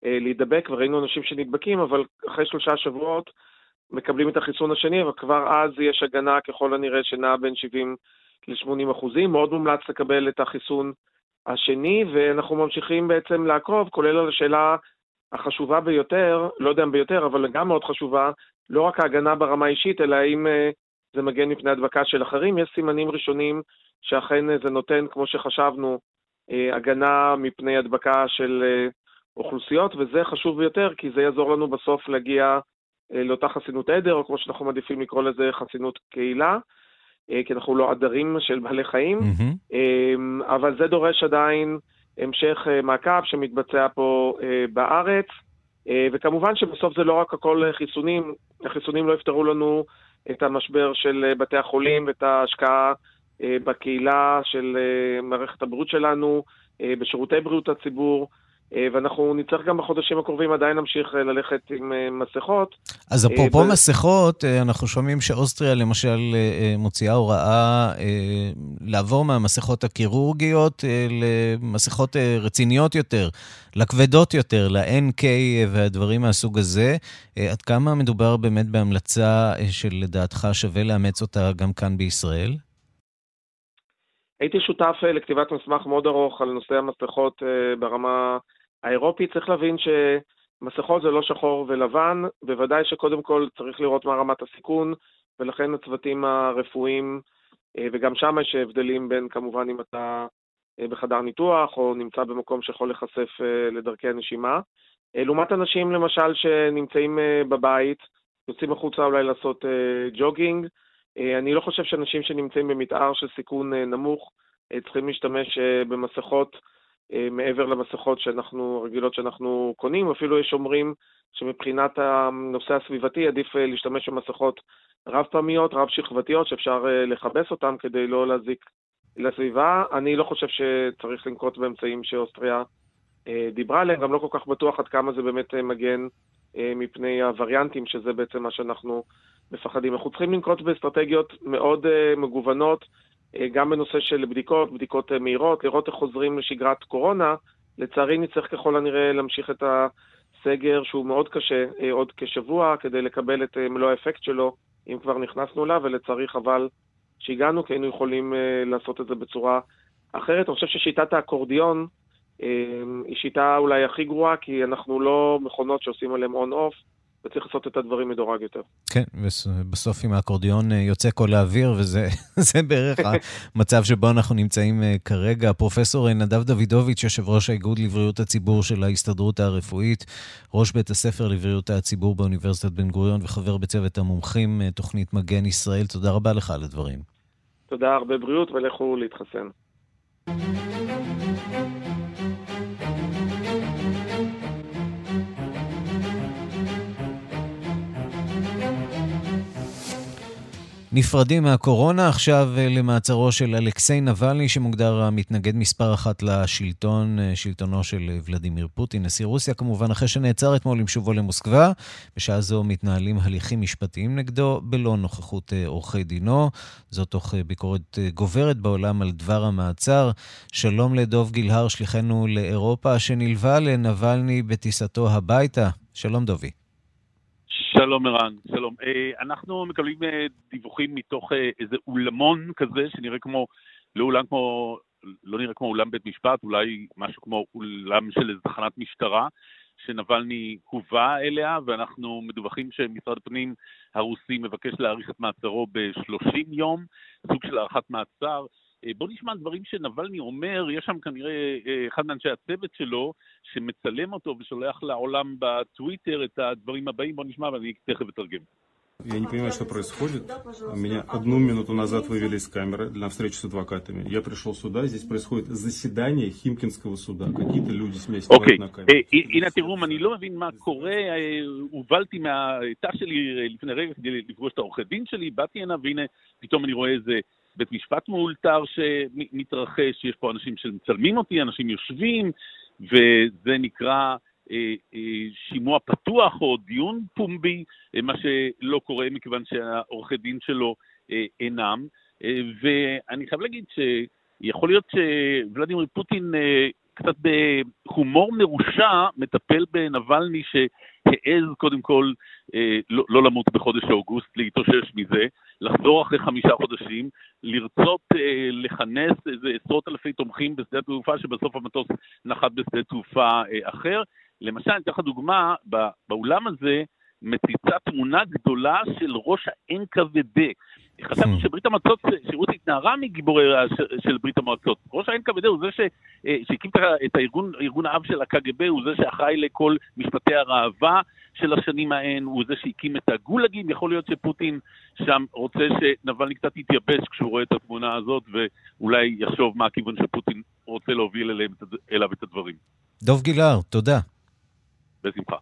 להידבק, וראינו אנשים שנדבקים, אבל אחרי שלושה שבועות מקבלים את החיסון השני, אבל כבר אז יש הגנה ככל הנראה שנעה בין שבעים ל-שמונים אחוזים, מאוד מומלץ לקבל את החיסון השני, ואנחנו ממשיכים בעצם לעקוב, כולל על השאלה החשובה ביותר, לא יודע אם ביותר, אבל גם מאוד חשובה, לא רק ההגנה ברמה האישית, אלא האם זה מגן מפני הדבקה של אחרים. יש סימנים ראשונים שאכן זה נותן, כמו שחשבנו, הגנה מפני הדבקה של אוכלוסיות, וזה חשוב ביותר, כי זה יעזור לנו בסוף להגיע לאותה חסינות עדר, או כמו שאנחנו מעדיפים לקרוא לזה חסינות קהילה, כי אנחנו לא עדרים של בעלי חיים, אבל זה דורש עדיין המשך מעקב שמתבצע פה בארץ, וכמובן שבסוף זה לא רק הכל חיסונים, החיסונים לא יפתרו לנו את המשבר של בתי החולים, את ההשקעה בקהילה של מערכת הבריאות שלנו, בשירותי בריאות הציבור, ואנחנו נצטרך גם בחודשים הקרובים עדיין נמשיך ללכת עם מסכות. אז אפרופו מסכות, אנחנו שומעים שאוסטריה למשל מוציאה הוראה לעבור מהמסכות הקירורגיות למסכות רציניות יותר, לכבדות יותר, ל-אן קיי והדברים מהסוג הזה. עד כמה מדובר באמת בהמלצה שלדעתך שווה לאמץ אותה גם כאן בישראל? הייתי שותף לכתיבת מסמך מאוד ארוך על נושא המסכות ברמה האירופית. צריך להבין שמסכות זה לא שחור ולבן, בוודאי שקודם כל צריך לראות מה רמת הסיכון, ולכן הצוותים הרפואיים, וגם שם יש הבדלים בין כמובן אם אתה בחדר ניתוח, או נמצא במקום שיכול לחשף לדרכי הנשימה. לעומת אנשים למשל שנמצאים בבית, יוצאים החוצה אולי לעשות ג'וגינג, אני לא חושב שאנשים שנמצאים במתאר של סיכון נמוך צריכים להשתמש במסכות מעבר למסכות שאנחנו רגילות שאנחנו קונים, אפילו יש אומרים שמבחינת הנושא הסביבתי עדיף להשתמש במסכות רב פעמיות, רב שכבתיות, שאפשר לחבס אותן כדי לא להזיק לסביבה. אני לא חושב שצריך לנקוט באמצעים שאוסטריה דיברה עליהם, גם לא כל כך בטוח עד כמה זה באמת מגן מפני הווריאנטים, שזה בעצם מה שאנחנו מפחדים. אנחנו צריכים לנקוט באסטרטגיות מאוד מגוונות, גם בנושא של בדיקות, בדיקות מהירות, לראות איך חוזרים לשגרת קורונה. לצערי נצטרך ככל הנראה להמשיך את הסגר שהוא מאוד קשה עוד כשבוע, כדי לקבל את מלוא האפקט שלו, אם כבר נכנסנו לה, ולצערי חבל שהגענו, כי היינו יכולים לעשות את זה בצורה אחרת. אני חושב ששיטת האקורדיון היא שיטה אולי הכי גרועה, כי אנחנו לא מכונות שעושים עליהם און-אוף, וצריך לעשות את הדברים מדורג יותר. כן, ובסוף עם האקורדיון יוצא כל האוויר, וזה בערך המצב שבו אנחנו נמצאים כרגע. פרופסור נדב דוידוביץ', יושב ראש האיגוד לבריאות הציבור של ההסתדרות הרפואית, ראש בית הספר לבריאות הציבור באוניברסיטת בן גוריון, וחבר בצוות המומחים, תוכנית מגן ישראל. תודה רבה לך על הדברים. תודה, הרבה בריאות, ולכו להתחסן. נפרדים מהקורונה, עכשיו למעצרו של אלכסיי נבלני, שמוגדר המתנגד מספר אחת לשלטון, שלטונו של ולדימיר פוטין, נשיא רוסיה כמובן, אחרי שנעצר אתמול עם שובו למוסקבה. בשעה זו מתנהלים הליכים משפטיים נגדו, בלא נוכחות עורכי דינו. זאת תוך ביקורת גוברת בעולם על דבר המעצר. שלום לדוב גילהר, שליחנו לאירופה, שנלווה לנבלני בטיסתו הביתה. שלום דובי. שלום ערן, שלום. אנחנו מקבלים דיווחים מתוך איזה אולמון כזה, שנראה כמו, לא אולם כמו, לא נראה כמו אולם בית משפט, אולי משהו כמו אולם של איזו תחנת משטרה, שנבלני הובא אליה, ואנחנו מדווחים שמשרד הפנים הרוסי מבקש להאריך את מעצרו ב-שלושים יום, סוג של הארכת מעצר. בוא נשמע דברים שנבלני אומר, יש שם כנראה אחד מאנשי הצוות שלו, שמצלם אותו ושולח לעולם בטוויטר את הדברים הבאים, בוא נשמע ואני תכף אתרגם. Я не понимаю, что происходит. Меня одну минуту назад вывели из камеры для встречи с адвокатами. Я пришел сюда, здесь происходит заседание Химкинского суда. Какие-то люди с меня снимают на камеру. הנה תראו, אני לא מבין מה קורה, הובלתי מהתא שלי לפני רגע כדי לפגוש את העורכי דין שלי, באתי הנה והנה פתאום אני רואה איזה בית משפט מאולתר שמתרחש, יש פה אנשים שמצלמים אותי, אנשים יושבים, וזה נקרא אה, אה, שימוע פתוח או דיון פומבי, אה, מה שלא קורה מכיוון שהעורכי דין שלו אה, אינם. אה, ואני חייב להגיד שיכול להיות שוולדימיר פוטין אה, קצת בהומור מרושע מטפל בנבלני שהעז קודם כל אה, לא, לא למות בחודש אוגוסט, להתאושש מזה, לחזור אחרי חמישה חודשים, לרצות אה, לכנס איזה עשרות אלפי תומכים בשדה תעופה שבסוף המטוס נחת בשדה תעופה אה, אחר. למשל, אני אקח דוגמה, באולם הזה מציצה תמונה גדולה של ראש ה-אן קיי וי די. חשבתי שברית המועצות, שרוסיה התנערה מגיבורי של ברית המועצות. ראש ה-אן קיי וי די הוא זה ש, שהקים את הארגון, ארגון האב של הקג"ב, הוא זה שאחראי לכל משפטי הראווה של השנים ההן, הוא זה שהקים את הגולגים. יכול להיות שפוטין שם רוצה שנבלני קצת יתייבש כשהוא רואה את התמונה הזאת, ואולי יחשוב מה הכיוון שפוטין רוצה להוביל אליו, אליו את הדברים. דוב גילהר, תודה. בשמחה.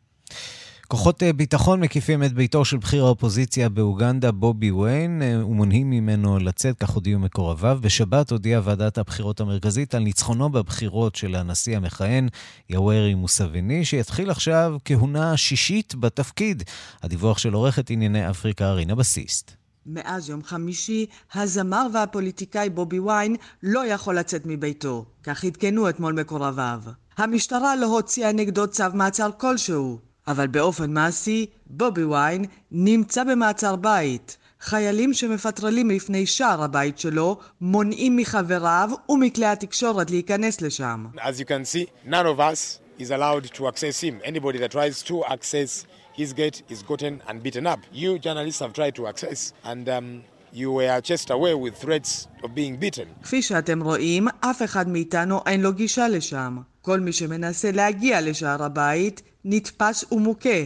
כוחות ביטחון מקיפים את ביתו של בכיר האופוזיציה באוגנדה, בובי ויין, ומונעים ממנו לצאת, כך הודיעו מקורביו. בשבת הודיעה ועדת הבחירות המרכזית על ניצחונו בבחירות של הנשיא המכהן, יאווירי מוסביני, שיתחיל עכשיו כהונה שישית בתפקיד. הדיווח של עורכת ענייני אפריקה, רינה בסיסט. מאז יום חמישי, הזמר והפוליטיקאי בובי ויין לא יכול לצאת מביתו, כך התקנו אתמול מקורביו. המשטרה לא הוציאה נגדו צו מעצר כלשהו. אבל באופן מעשי, בובי ויין נמצא במעצר בית. חיילים שמפטרלים לפני שער הבית שלו מונעים מחבריו ומכלי התקשורת להיכנס לשם. As you can see, none of us is allowed to access him. Anybody that tries to access his gate is gotten and beaten up. You journalists have tried to access and um you were chased away with threats of being beaten. כפי שאתם רואים, אף אחד מאיתנו אין לו גישה לשם. כל מי שמנסה להגיע לשער הבית נתפס ומוכה.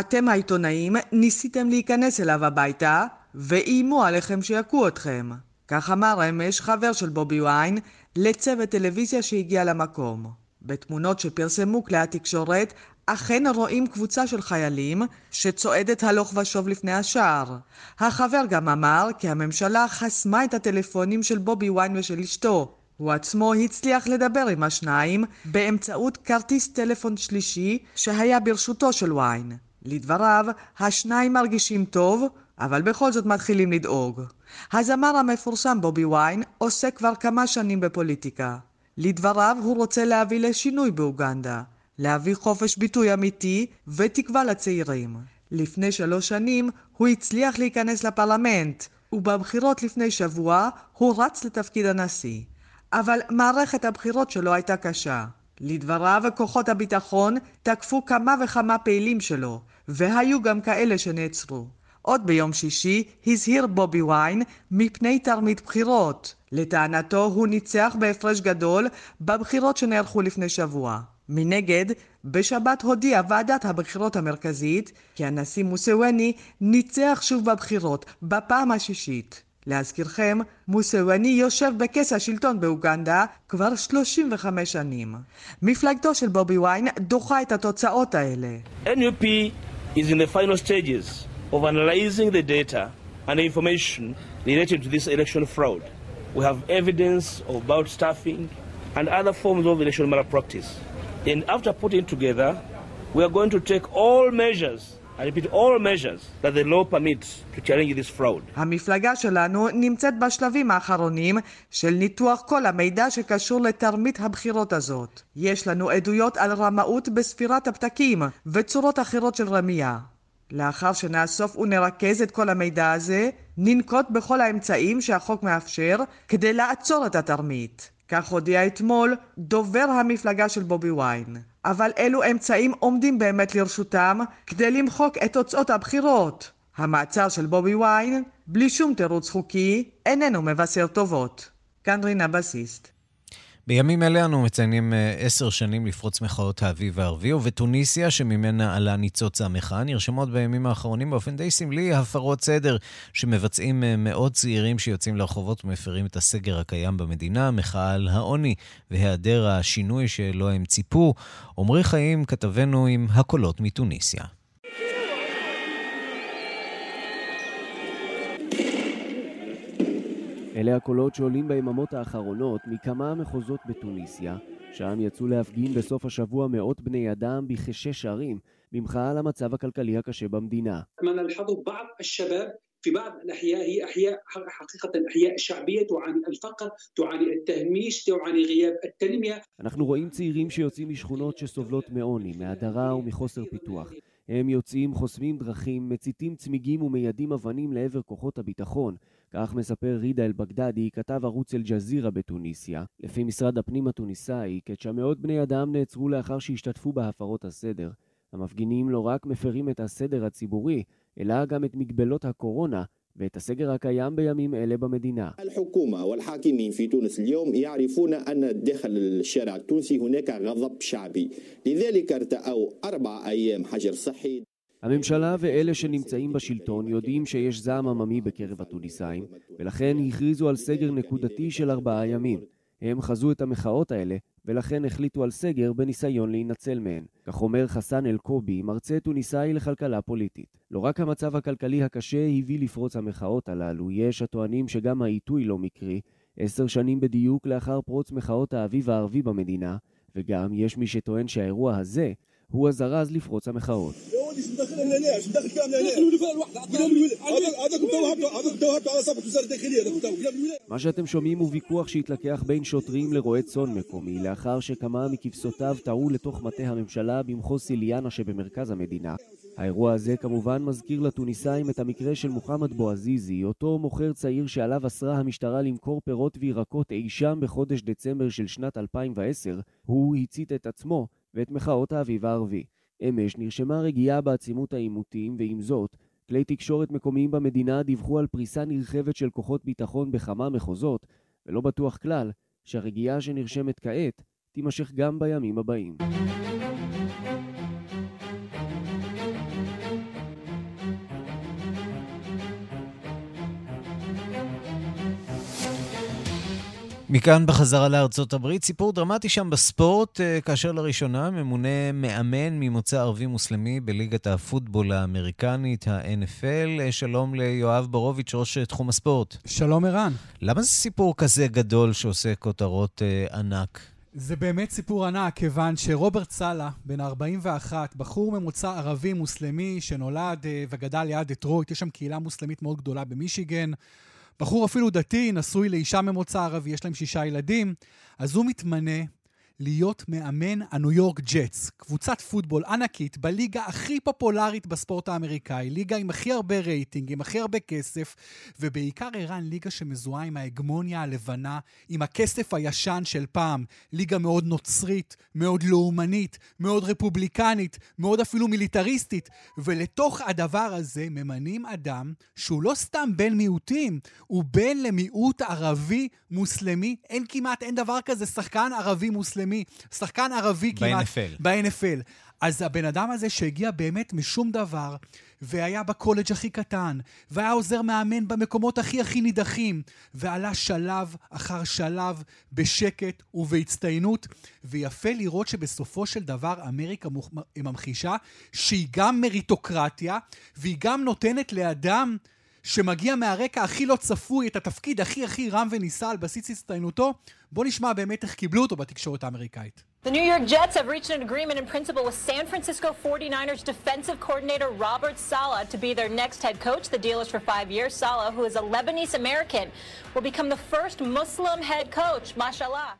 אתם העיתונאים ניסיתם להיכנס אליו הביתה ואיימו עליכם שיקו אתכם. כך אמר אמש חבר של בובי ויין, לצוות טלוויזיה שהגיע למקום. בתמונות שפרסמו כלי התקשורת, אכן רואים קבוצה של חיילים שצועדת הלוך ושוב לפני השער. החבר גם אמר כי הממשלה חסמה את הטלפונים של בובי ויין ושל אשתו. הוא עצמו הצליח לדבר עם השניים באמצעות כרטיס טלפון שלישי שהיה ברשותו של ויין. לדבריו, השניים מרגישים טוב, אבל בכל זאת מתחילים לדאוג. הזמר המפורסם בובי ויין עושה כבר כמה שנים בפוליטיקה. לדבריו, הוא רוצה להביא לשינוי באוגנדה, להביא חופש ביטוי אמיתי ותקווה לצעירים. לפני שלוש שנים הוא הצליח להיכנס לפרלמנט, ובבחירות לפני שבוע הוא רץ לתפקיד הנשיא. אבל מערכת הבחירות שלו הייתה קשה. לדבריו, כוחות הביטחון תקפו כמה וכמה פעילים שלו, והיו גם כאלה שנעצרו. עוד ביום שישי הזהיר בובי ויין מפני תרמית בחירות. לטענתו הוא ניצח בהפרש גדול בבחירות שנערכו לפני שבוע. מנגד, בשבת הודיעה ועדת הבחירות המרכזית כי הנשיא מוסווני ניצח שוב בבחירות בפעם השישית. להזכירכם, מוסווני יושב בכס השלטון באוגנדה כבר שלושים וחמש שנים. מפלגתו של בובי ויין דוחה את התוצאות האלה. N U P is in the final stages of analyzing the data and the information related to this election fraud. We have evidence about staffing and other forms of election malpractice. And after putting together, we are going to take all measures, I repeat, all measures that the law permits to challenge this fraud. המפלגה שלנו נמצאת בשלבים האחרונים של ניתוח כל המידע שקשור לתרמית הבחירות הזאת. יש לנו עדויות על רמאות בספירת הפתקים וצורות אחרות של רמייה. לאחר שנאסוף ונרכז את כל המידע הזה, ננקוט בכל האמצעים שהחוק מאפשר כדי לעצור את התרמית. כך הודיע אתמול דובר המפלגה של בובי ויין. אבל אלו אמצעים עומדים באמת לרשותם כדי למחוק את תוצאות הבחירות. המעצר של בובי ויין, בלי שום תירוץ חוקי, איננו מבשר טובות. כאן רינה בסיסט. בימים אלה אנו מציינים עשר שנים לפרוץ מחאות האביב הערבי, ובתוניסיה שממנה עלה ניצוץ המחאה, נרשמות בימים האחרונים באופן די סמלי הפרות סדר שמבצעים מאות צעירים שיוצאים לרחובות ומפרים את הסגר הקיים במדינה, מחאה על העוני והיעדר השינוי שלא הם ציפו. עומרי חיים כתבנו עם הקולות מתוניסיה. אלה הקולות שעולים ביממות האחרונות מכמה מחוזות בתוניסיה, שם יצאו להפגין בסוף השבוע מאות בני אדם בכשש ערים, במחאה על המצב הכלכלי הקשה במדינה. في بعض الأحياء هي أحياء حقيقة أحياء الشعبية تعاني الفقر تعاني التهميش تعاني غياب التنمية. אנחנו רואים צעירים שיוצאים משכונות שסובלות מעוני, מהדרה ומחוסר פיתוח. הם יוצאים, חוסמים דרכים, מציתים צמיגים ומיידים אבנים לעבר כוחות הביטחון. כך מספר רידה אל-בגדדי, כתב ערוץ אל-ג'זירה בתוניסיה. לפי משרד הפנים התוניסאי, כ-תשע מאות בני אדם נעצרו לאחר שהשתתפו בהפרות הסדר. המפגינים לא רק מפרים את הסדר הציבורי, אלא גם את מגבלות הקורונה ואת הסגר הקיים בימים אלה במדינה. الحكومة والحاكمين في تونس اليوم يعرفون أن داخل الشارع التونسي هناك غضب شعبي. لذلك ارتأوا أربع أيام حجر صحي. הממשלה ואלה שנמצאים בשלטון יודעים שיש זעם עממי בקרב התוניסאים, ולכן הכריזו על סגר נקודתי של ארבעה ימים. הם חזו את המחאות האלה, ולכן החליטו על סגר בניסיון להינצל מהן. כך אומר חסן אל-קובי, מרצה תוניסאי לכלכלה פוליטית. לא רק המצב הכלכלי הקשה הביא לפרוץ המחאות הללו, יש הטוענים שגם העיתוי לא מקרי, עשר שנים בדיוק לאחר פרוץ מחאות האביב הערבי במדינה, וגם יש מי שטוען שהאירוע הזה הוא הזרז לפרוץ המחאות. מה שאתם שומעים הוא ויכוח שהתלקח בין שוטרים לרועי צאן מקומי, לאחר שכמה מכבשותיו טעו לתוך מטה הממשלה במחוז סיליאנה שבמרכז המדינה. האירוע הזה כמובן מזכיר לתוניסאים את המקרה של מוחמד בועזיזי, אותו מוכר צעיר שעליו אסרה המשטרה למכור פירות וירקות אי שם בחודש דצמבר של שנת אלפיים ועשר. הוא הצית את עצמו ואת מחאות האביב הערבי. אמש נרשמה רגיעה בעצימות העימותים, ועם זאת, כלי תקשורת מקומיים במדינה דיווחו על פריסה נרחבת של כוחות ביטחון בכמה מחוזות, ולא בטוח כלל שהרגיעה שנרשמת כעת תימשך גם בימים הבאים. מכאן בחזרה לארצות הברית, סיפור דרמטי שם בספורט, כאשר לראשונה ממונה מאמן ממוצא ערבי מוסלמי בליגת הפוטבול האמריקנית, ה-אן אף אל. שלום ליואב ברוביץ', ראש תחום הספורט. שלום ערן. למה זה סיפור כזה גדול שעושה כותרות ענק? זה באמת סיפור ענק, כיוון שרוברט סאלה, בן ארבעים ואחת, בחור ממוצא ערבי מוסלמי שנולד וגדל ליד דטרויט, יש שם קהילה מוסלמית מאוד גדולה במישיגן, בחור אפילו דתי, נשוי לאישה ממוצא ערבי, יש להם שישה ילדים, אז הוא מתמנה להיות מאמן הניו יורק ג'טס, קבוצת פוטבול ענקית בליגה הכי פופולרית בספורט האמריקאי, ליגה עם הכי הרבה רייטינג, עם הכי הרבה כסף, ובעיקר איראן, ליגה שמזוהה עם ההגמוניה הלבנה, עם הכסף הישן של פעם, ליגה מאוד נוצרית, מאוד לאומנית, מאוד רפובליקנית, מאוד אפילו מיליטריסטית, ולתוך הדבר הזה ממנים אדם שהוא לא סתם בן מיעוטים, הוא בן למיעוט ערבי מוסלמי, אין כמעט, אין דבר כזה, שחקן ערבי מוסלמי, שחקן ערבי כמעט ב-אן אף אל. אז הבן אדם הזה שהגיע באמת משום דבר, והיה בקולג' הכי קטן, והיה עוזר מאמן במקומות הכי הכי נידחים, ועלה שלב אחר שלב בשקט ובהצטיינות, ויפה לראות שבסופו של דבר אמריקה ממחישה שהיא גם מריטוקרטיה, והיא גם נותנת לאדם שמגיע מהרקע הכי לא צפוי את התפקיד הכי הכי רם וניסה על בסיס הצטיינותו. בוא נשמע באמת איך קיבלו אותו בתקשורת האמריקאית. The New York Jets have reached an agreement in principle with San Francisco forty-niners defensive coordinator Robert Saleh to be their next head coach. The deal is for five years. Saleh, who is a Lebanese American, will become the first Muslim head coach. Mashallah.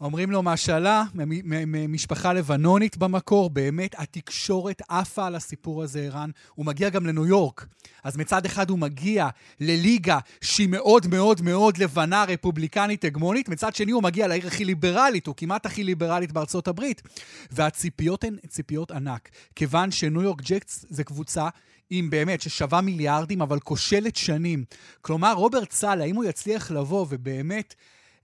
אומרים לו משאלה, ממשפחה לבנונית במקור, באמת התקשורת עפה על הסיפור הזה, איראן. הוא מגיע גם לניו יורק, אז מצד אחד הוא מגיע לליגה שהיא מאוד מאוד מאוד לבנה, רפובליקנית, הגמונית, מצד שני הוא מגיע לעיר הכי ליברלית, הוא כמעט הכי ליברלית בארצות הברית, והציפיות הן ציפיות ענק, כיוון שניו יורק ג'טס זה קבוצה, אם באמת ששווה מיליארדים, אבל כושלת שנים. כלומר, רוברט סאלה, אם הוא יצליח לבוא ובאמת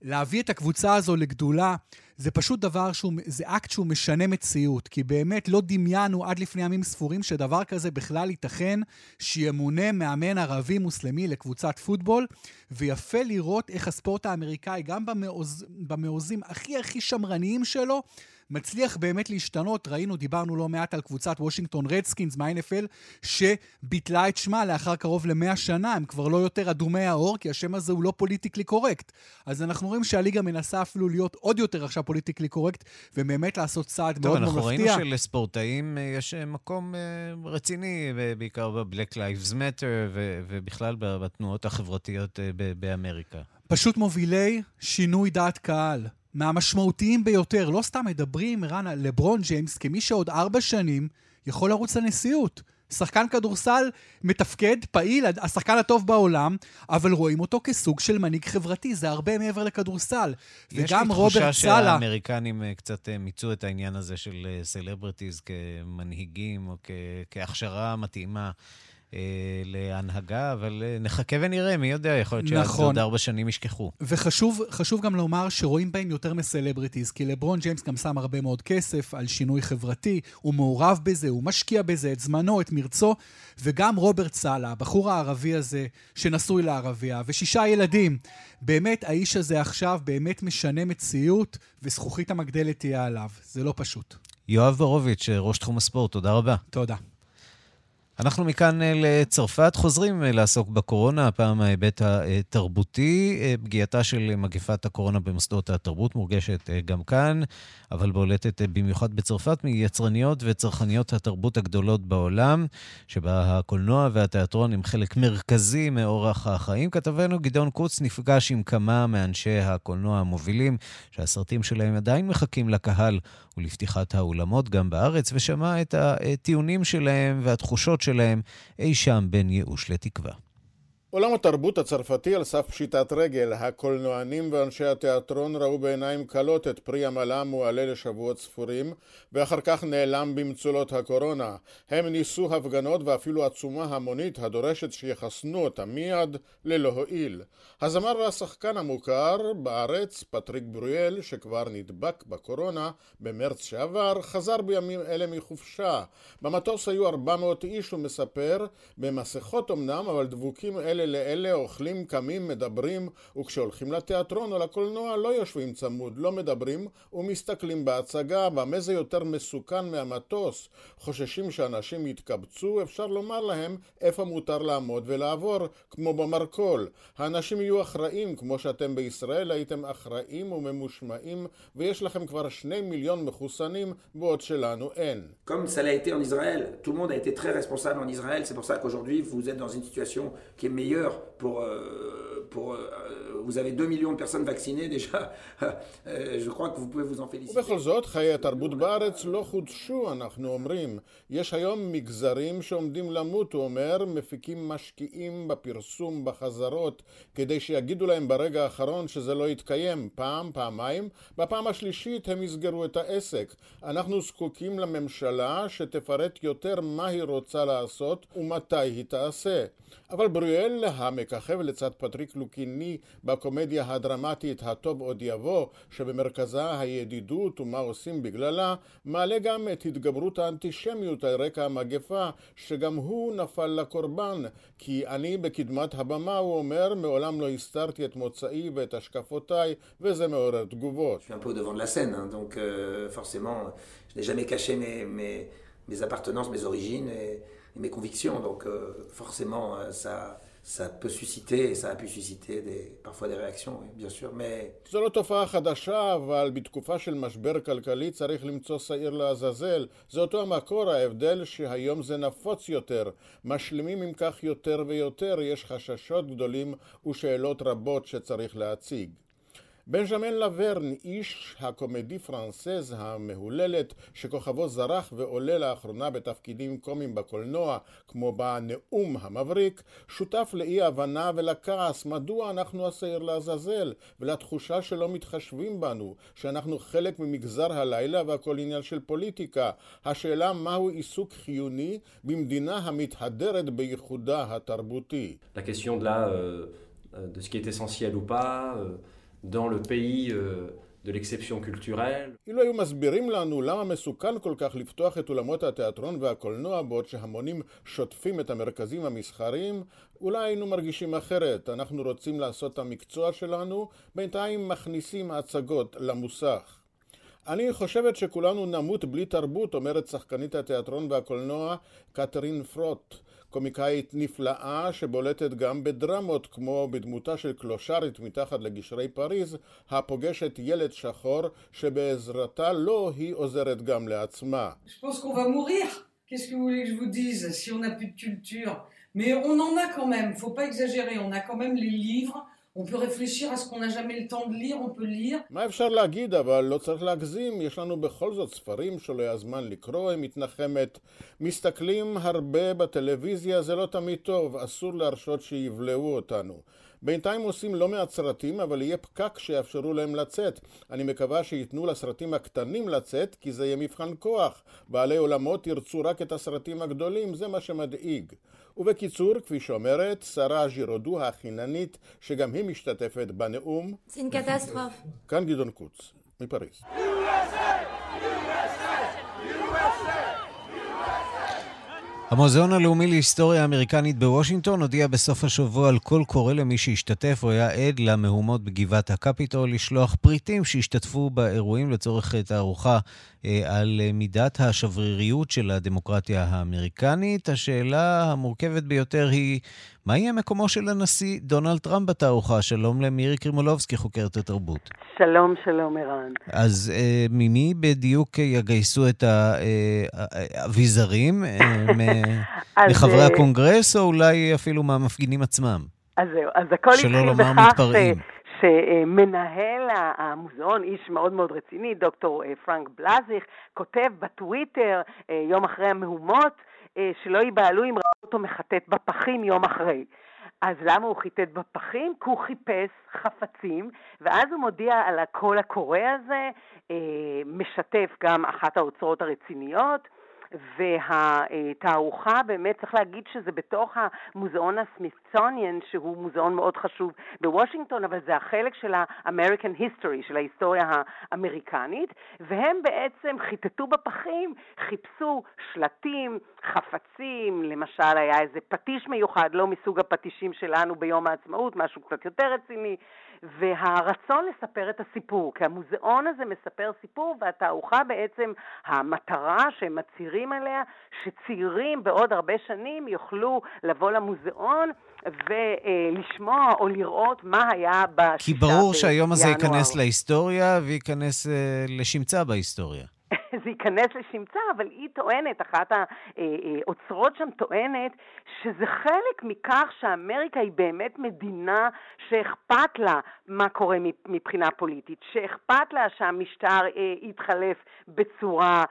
להביא את הקבוצה הזו לגדולה, זה פשוט דבר שהוא, זה אקט שהוא משנה מציאות, כי באמת לא דמיינו עד לפני ימים ספורים שדבר כזה בכלל ייתכן, שימונה מאמן ערבי מוסלמי לקבוצת פוטבול, ויפה לראות איך הספורט האמריקאי, גם במעוז, במעוזים הכי הכי שמרניים שלו, מצליח באמת להשתנות. ראינו, דיברנו לא מעט על קבוצת וושינגטון רדסקינס מה-אן אף אל, שביטלה את שמה לאחר קרוב ל-מאה שנה, הם כבר לא יותר אדומי האור, כי השם הזה הוא לא פוליטיקלי קורקט. אז אנחנו רואים שהליגה מנסה אפילו להיות עוד יותר עכשיו פוליטיקלי קורקט, ובאמת לעשות צעד טוב, מאוד מפתיע. טוב, אנחנו ראינו שלספורטאים יש מקום רציני, בעיקר ב-Black Lives Matter, ו- ובכלל בתנועות החברתיות ב- באמריקה. פשוט מובילי שינוי דעת קהל. מהמשמעותיים ביותר, לא סתם מדברים, איראן, לברון ג'יימס, כמי שעוד ארבע שנים יכול לרוץ לנשיאות. שחקן כדורסל מתפקד, פעיל, השחקן הטוב בעולם, אבל רואים אותו כסוג של מנהיג חברתי, זה הרבה מעבר לכדורסל. וגם רוברט סאלה... יש לי תחושה שהאמריקנים קצת מיצו את העניין הזה של סלברטיז כמנהיגים, או כהכשרה מתאימה להנהגה, אבל נחכה ונראה, מי יודע, יכול להיות שעוד ארבע שנים ישכחו. וחשוב גם לומר שרואים בהם יותר מסלבריטיז, כי לברון ג'יימס גם שם הרבה מאוד כסף על שינוי חברתי, הוא מעורב בזה, הוא משקיע בזה את זמנו, את מרצו, וגם רוברט סאלה, הבחור הערבי הזה, שנשוי לערביה, ושישה ילדים, באמת האיש הזה עכשיו באמת משנה מציאות, וזכוכית המגדלת תהיה עליו, זה לא פשוט. יואב ברוביץ', ראש תחום הספורט, תודה רבה. תודה. אנחנו מכאן לצרפת חוזרים לעסוק בקורונה, הפעם ההיבט התרבותי, פגיעתה של מגפת הקורונה במוסדות התרבות מורגשת גם כאן, אבל בולטת במיוחד בצרפת מיצרניות וצרכניות התרבות הגדולות בעולם, שבה הקולנוע והתיאטרון הם חלק מרכזי מאורח החיים. כתבנו גדעון קוץ נפגש עם כמה מאנשי הקולנוע המובילים, שהסרטים שלהם עדיין מחכים לקהל ולפתיחת האולמות גם בארץ, ושמע את הטיעונים שלהם והתחושות שלהם אי שם בין ייאוש לתקווה. עולם התרבות הצרפתי על סף פשיטת רגל, הקולנוענים ואנשי התיאטרון ראו בעיניים קלות את פרי עמלם מועלה לשבועות ספורים, ואחר כך נעלם במצולות הקורונה. הם ניסו הפגנות ואפילו עצומה המונית הדורשת שיחסנו אותה מיד ללא הועיל. הזמר והשחקן המוכר בארץ, פטריק ברואל, שכבר נדבק בקורונה במרץ שעבר, חזר בימים אלה מחופשה. במטוס היו ארבע מאות איש, הוא מספר, במסכות אמנם, אבל דבוקים אלה מאלה לאלה, אוכלים, קמים, מדברים, וכשהולכים לתיאטרון או לקולנוע לא יושבים צמוד, לא מדברים ומסתכלים בהצגה. במה זה יותר מסוכן מהמטוס? חוששים שאנשים יתקבצו, אפשר לומר להם איפה מותר לעמוד ולעבור, כמו במרקול. האנשים יהיו אחראים, כמו שאתם בישראל הייתם אחראים וממושמעים, ויש לכם כבר שני מיליון מחוסנים, בעוד שלנו אין. Comme ça l'a été en Israël, tout le monde a été très responsable en Israël, c'est pour ça qu'aujourd'hui vous êtes dans une situation qui est meilleure pour euh, pour euh, vous avez deux millions de personnes vaccinées déjà. Je crois que vous pouvez vous en féliciter. ובכל זאת חיי התרבות בארץ לא חודשו, אנחנו אומרים. יש היום מגזרים שעומדים למות, הוא אומר, מפיקים משקיעים בפרסום, בחזרות, כדי שיגידו להם ברגע האחרון שזה לא יתקיים, פעם, פעמיים, בפעם השלישית הם יסגרו את העסק. אנחנו זקוקים לממשלה שתפרט יותר מה היא רוצה לעשות ומתי היא תעשה. אבל בריאל, המככב לצד פטריק לוקיני בקומדיה הדרמטית הטוב עוד יבוא, שבמרכזה הידידות ומה עושים בגללה, מעלה גם את התגברות האנטישמיות על רקע המגפה, שגם הוא נפל לקורבן. כי אני בקדמת הבמה, הוא אומר, מעולם לא הסתרתי את מוצאי ואת השקפותיי, וזה מעורר תגובות. Je suis un peu devant de la scène, hein, donc euh, forcément, je n'ai jamais caché mes, mes, mes appartenances, mes origines et, et mes convictions, donc euh, forcément ça... ça peut susciter, ça a pu susciter des, parfois des réactions, oui, bien sûr, mais... זו לא תופעה חדשה, אבל בתקופה של משבר כלכלי צריך למצוא שעיר לעזאזל. זה אותו המקור, ההבדל שהיום זה נפוץ יותר. משלימים עם כך יותר ויותר, יש חששות גדולים ושאלות רבות שצריך להציג. בנג'מן לברן, איש הקומדי פרנסז המהוללת שכוכבו זרח ועולה לאחרונה בתפקידים קומיים בקולנוע, כמו בנאום המבריק, שותף לאי הבנה ולכעס. מדוע אנחנו השעיר לעזאזל, ולתחושה שלא מתחשבים בנו, שאנחנו חלק ממגזר הלילה והכל עניין של פוליטיקה. השאלה מהו עיסוק חיוני במדינה המתהדרת בייחודה התרבותי. La question de la de ce qui est essentiel ou pas dans le pays euh, de l'exception culturelle. אילו היו מסבירים לנו למה מסוכן כל כך לפתוח את אולמות התיאטרון והקולנוע בעוד שהמונים שוטפים את המרכזים המסחריים, אולי היינו מרגישים אחרת. אנחנו רוצים לעשות את המקצוע שלנו, בינתיים מכניסים הצגות למוסך. אני חושבת שכולנו נמות בלי תרבות, אומרת שחקנית התיאטרון והקולנוע קתרין פרוט, קומיקאית נפלאה שבולטת גם בדרמות, כמו בדמותה של קלושרית מתחת לגשרי פריז, הפוגשת ילד שחור שבעזרתה לא, היא עוזרת גם לעצמה. Je pense qu'on va mourir. Qu'est-ce que vous voulez que je vous dise si on n'a plus de culture? Mais on en a quand même, faut pas exagérer, on a quand même les livres. On peut réfléchir à ce qu'on n'a jamais le temps de lire, on peut lire. מה אפשר להגיד, אבל לא צריך להגזים, יש לנו בכל זאת ספרים שלא היה זמן לקרוא, היא מתנחמת. מסתכלים הרבה בטלוויזיה, זה לא תמיד טוב, אסור להרשות שיבלעו אותנו. בינתיים עושים לא מעט סרטים, אבל יהיה פקק שיאפשרו להם לצאת. אני מקווה שיתנו לסרטים הקטנים לצאת, כי זה יהיה מבחן כוח. בעלי עולמות ירצו רק את הסרטים הגדולים, זה מה שמדאיג. ובקיצור, כפי שאומרת, שרה ז'ירודו החיננית, שגם היא משתתפת בנאום. זין קטסטרוף. כאן גדעון קוץ, מפריז. יו אס איי! יו אס איי! יו אס איי! המוזיאון הלאומי להיסטוריה האמריקנית בוושינגטון הודיע בסוף השבוע על קול קורא למי שהשתתף או היה עד למהומות בגבעת הקפיטול לשלוח פריטים שהשתתפו באירועים לצורך תערוכה על מידת השבריריות של הדמוקרטיה האמריקנית. השאלה המורכבת ביותר היא, מה יהיה מקומו של הנשיא דונלד טראמפ בתערוכה? שלום למירי קרימולובסקי, חוקרת התרבות. שלום, שלום ערן. אז אה, ממי בדיוק יגייסו את האביזרים? מחברי אה, הקונגרס או אולי אפילו מהמפגינים עצמם? אז זהו, אז הכל התחיל בכך שמנהל המוזיאון, איש מאוד מאוד רציני, דוקטור פרנק בלזיך, כותב בטוויטר יום אחרי המהומות, שלא ייבעלו אם ראו אותו מחטט בפחים יום אחרי. אז למה הוא חיטט בפחים? כי הוא חיפש חפצים, ואז הוא מודיע על הקול הקורא הזה, משתף גם אחת האוצרות הרציניות, והתערוכה באמת צריך להגיד שזה בתוך המוזיאון הסמיתסוניאן, שהוא מוזיאון מאוד חשוב בוושינגטון, אבל זה החלק של ה-American History, של ההיסטוריה האמריקנית, והם בעצם חיטטו בפחים, חיפשו שלטים, חפצים, למשל היה איזה פטיש מיוחד, לא מסוג הפטישים שלנו ביום העצמאות, משהו קצת יותר רציני, והרצון לספר את הסיפור, כי המוזיאון הזה מספר סיפור, והתערוכה בעצם המטרה שהם מצהירים עליה, שצעירים בעוד הרבה שנים יוכלו לבוא למוזיאון ולשמוע או לראות מה היה בשישה. כי ברור ב- שהיום הזה ינואר. ייכנס להיסטוריה וייכנס לשמצה בהיסטוריה. זה ייכנס לשמצה, אבל היא טוענת, אחת האוצרות שם טוענת, שזה חלק מכך שאמריקה היא באמת מדינה שאכפת לה מה קורה מבחינה פוליטית, שאכפת לה שהמשטר יתחלף בצורה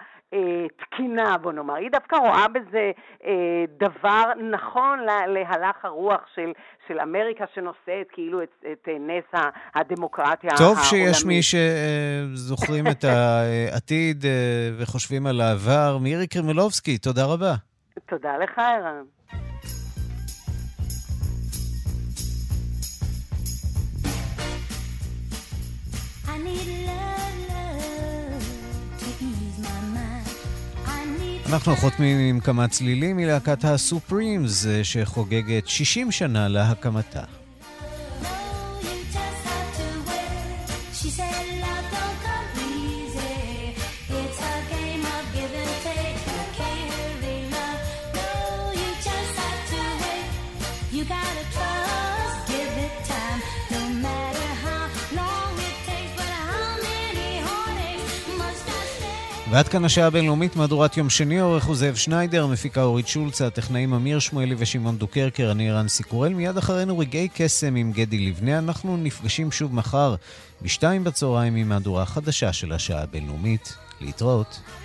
תקינה, בוא נאמר. היא דווקא רואה בזה דבר נכון להלך הרוח של, של אמריקה שנושאת כאילו את, את נס הדמוקרטיה העולמית. טוב שיש מי שזוכרים את העתיד וחושבים על העבר. מירי קרמלובסקי, תודה רבה. תודה לך, ערן. אנחנו חותמים עם כמה צלילים מלהקת הסופרימס שחוגגת שישים שנה להקמתה. ועד כאן השעה הבינלאומית, מהדורת יום שני. עורך הוא זאב שניידר, מפיקה אורית שולץ, הטכנאים אמיר שמואלי ושמעון דוקרקר, אני ערן סיקורל. מיד אחרינו רגעי קסם עם גדי לבנה. אנחנו נפגשים שוב מחר בשתיים בצהריים עם מהדורה חדשה של השעה הבינלאומית. להתראות.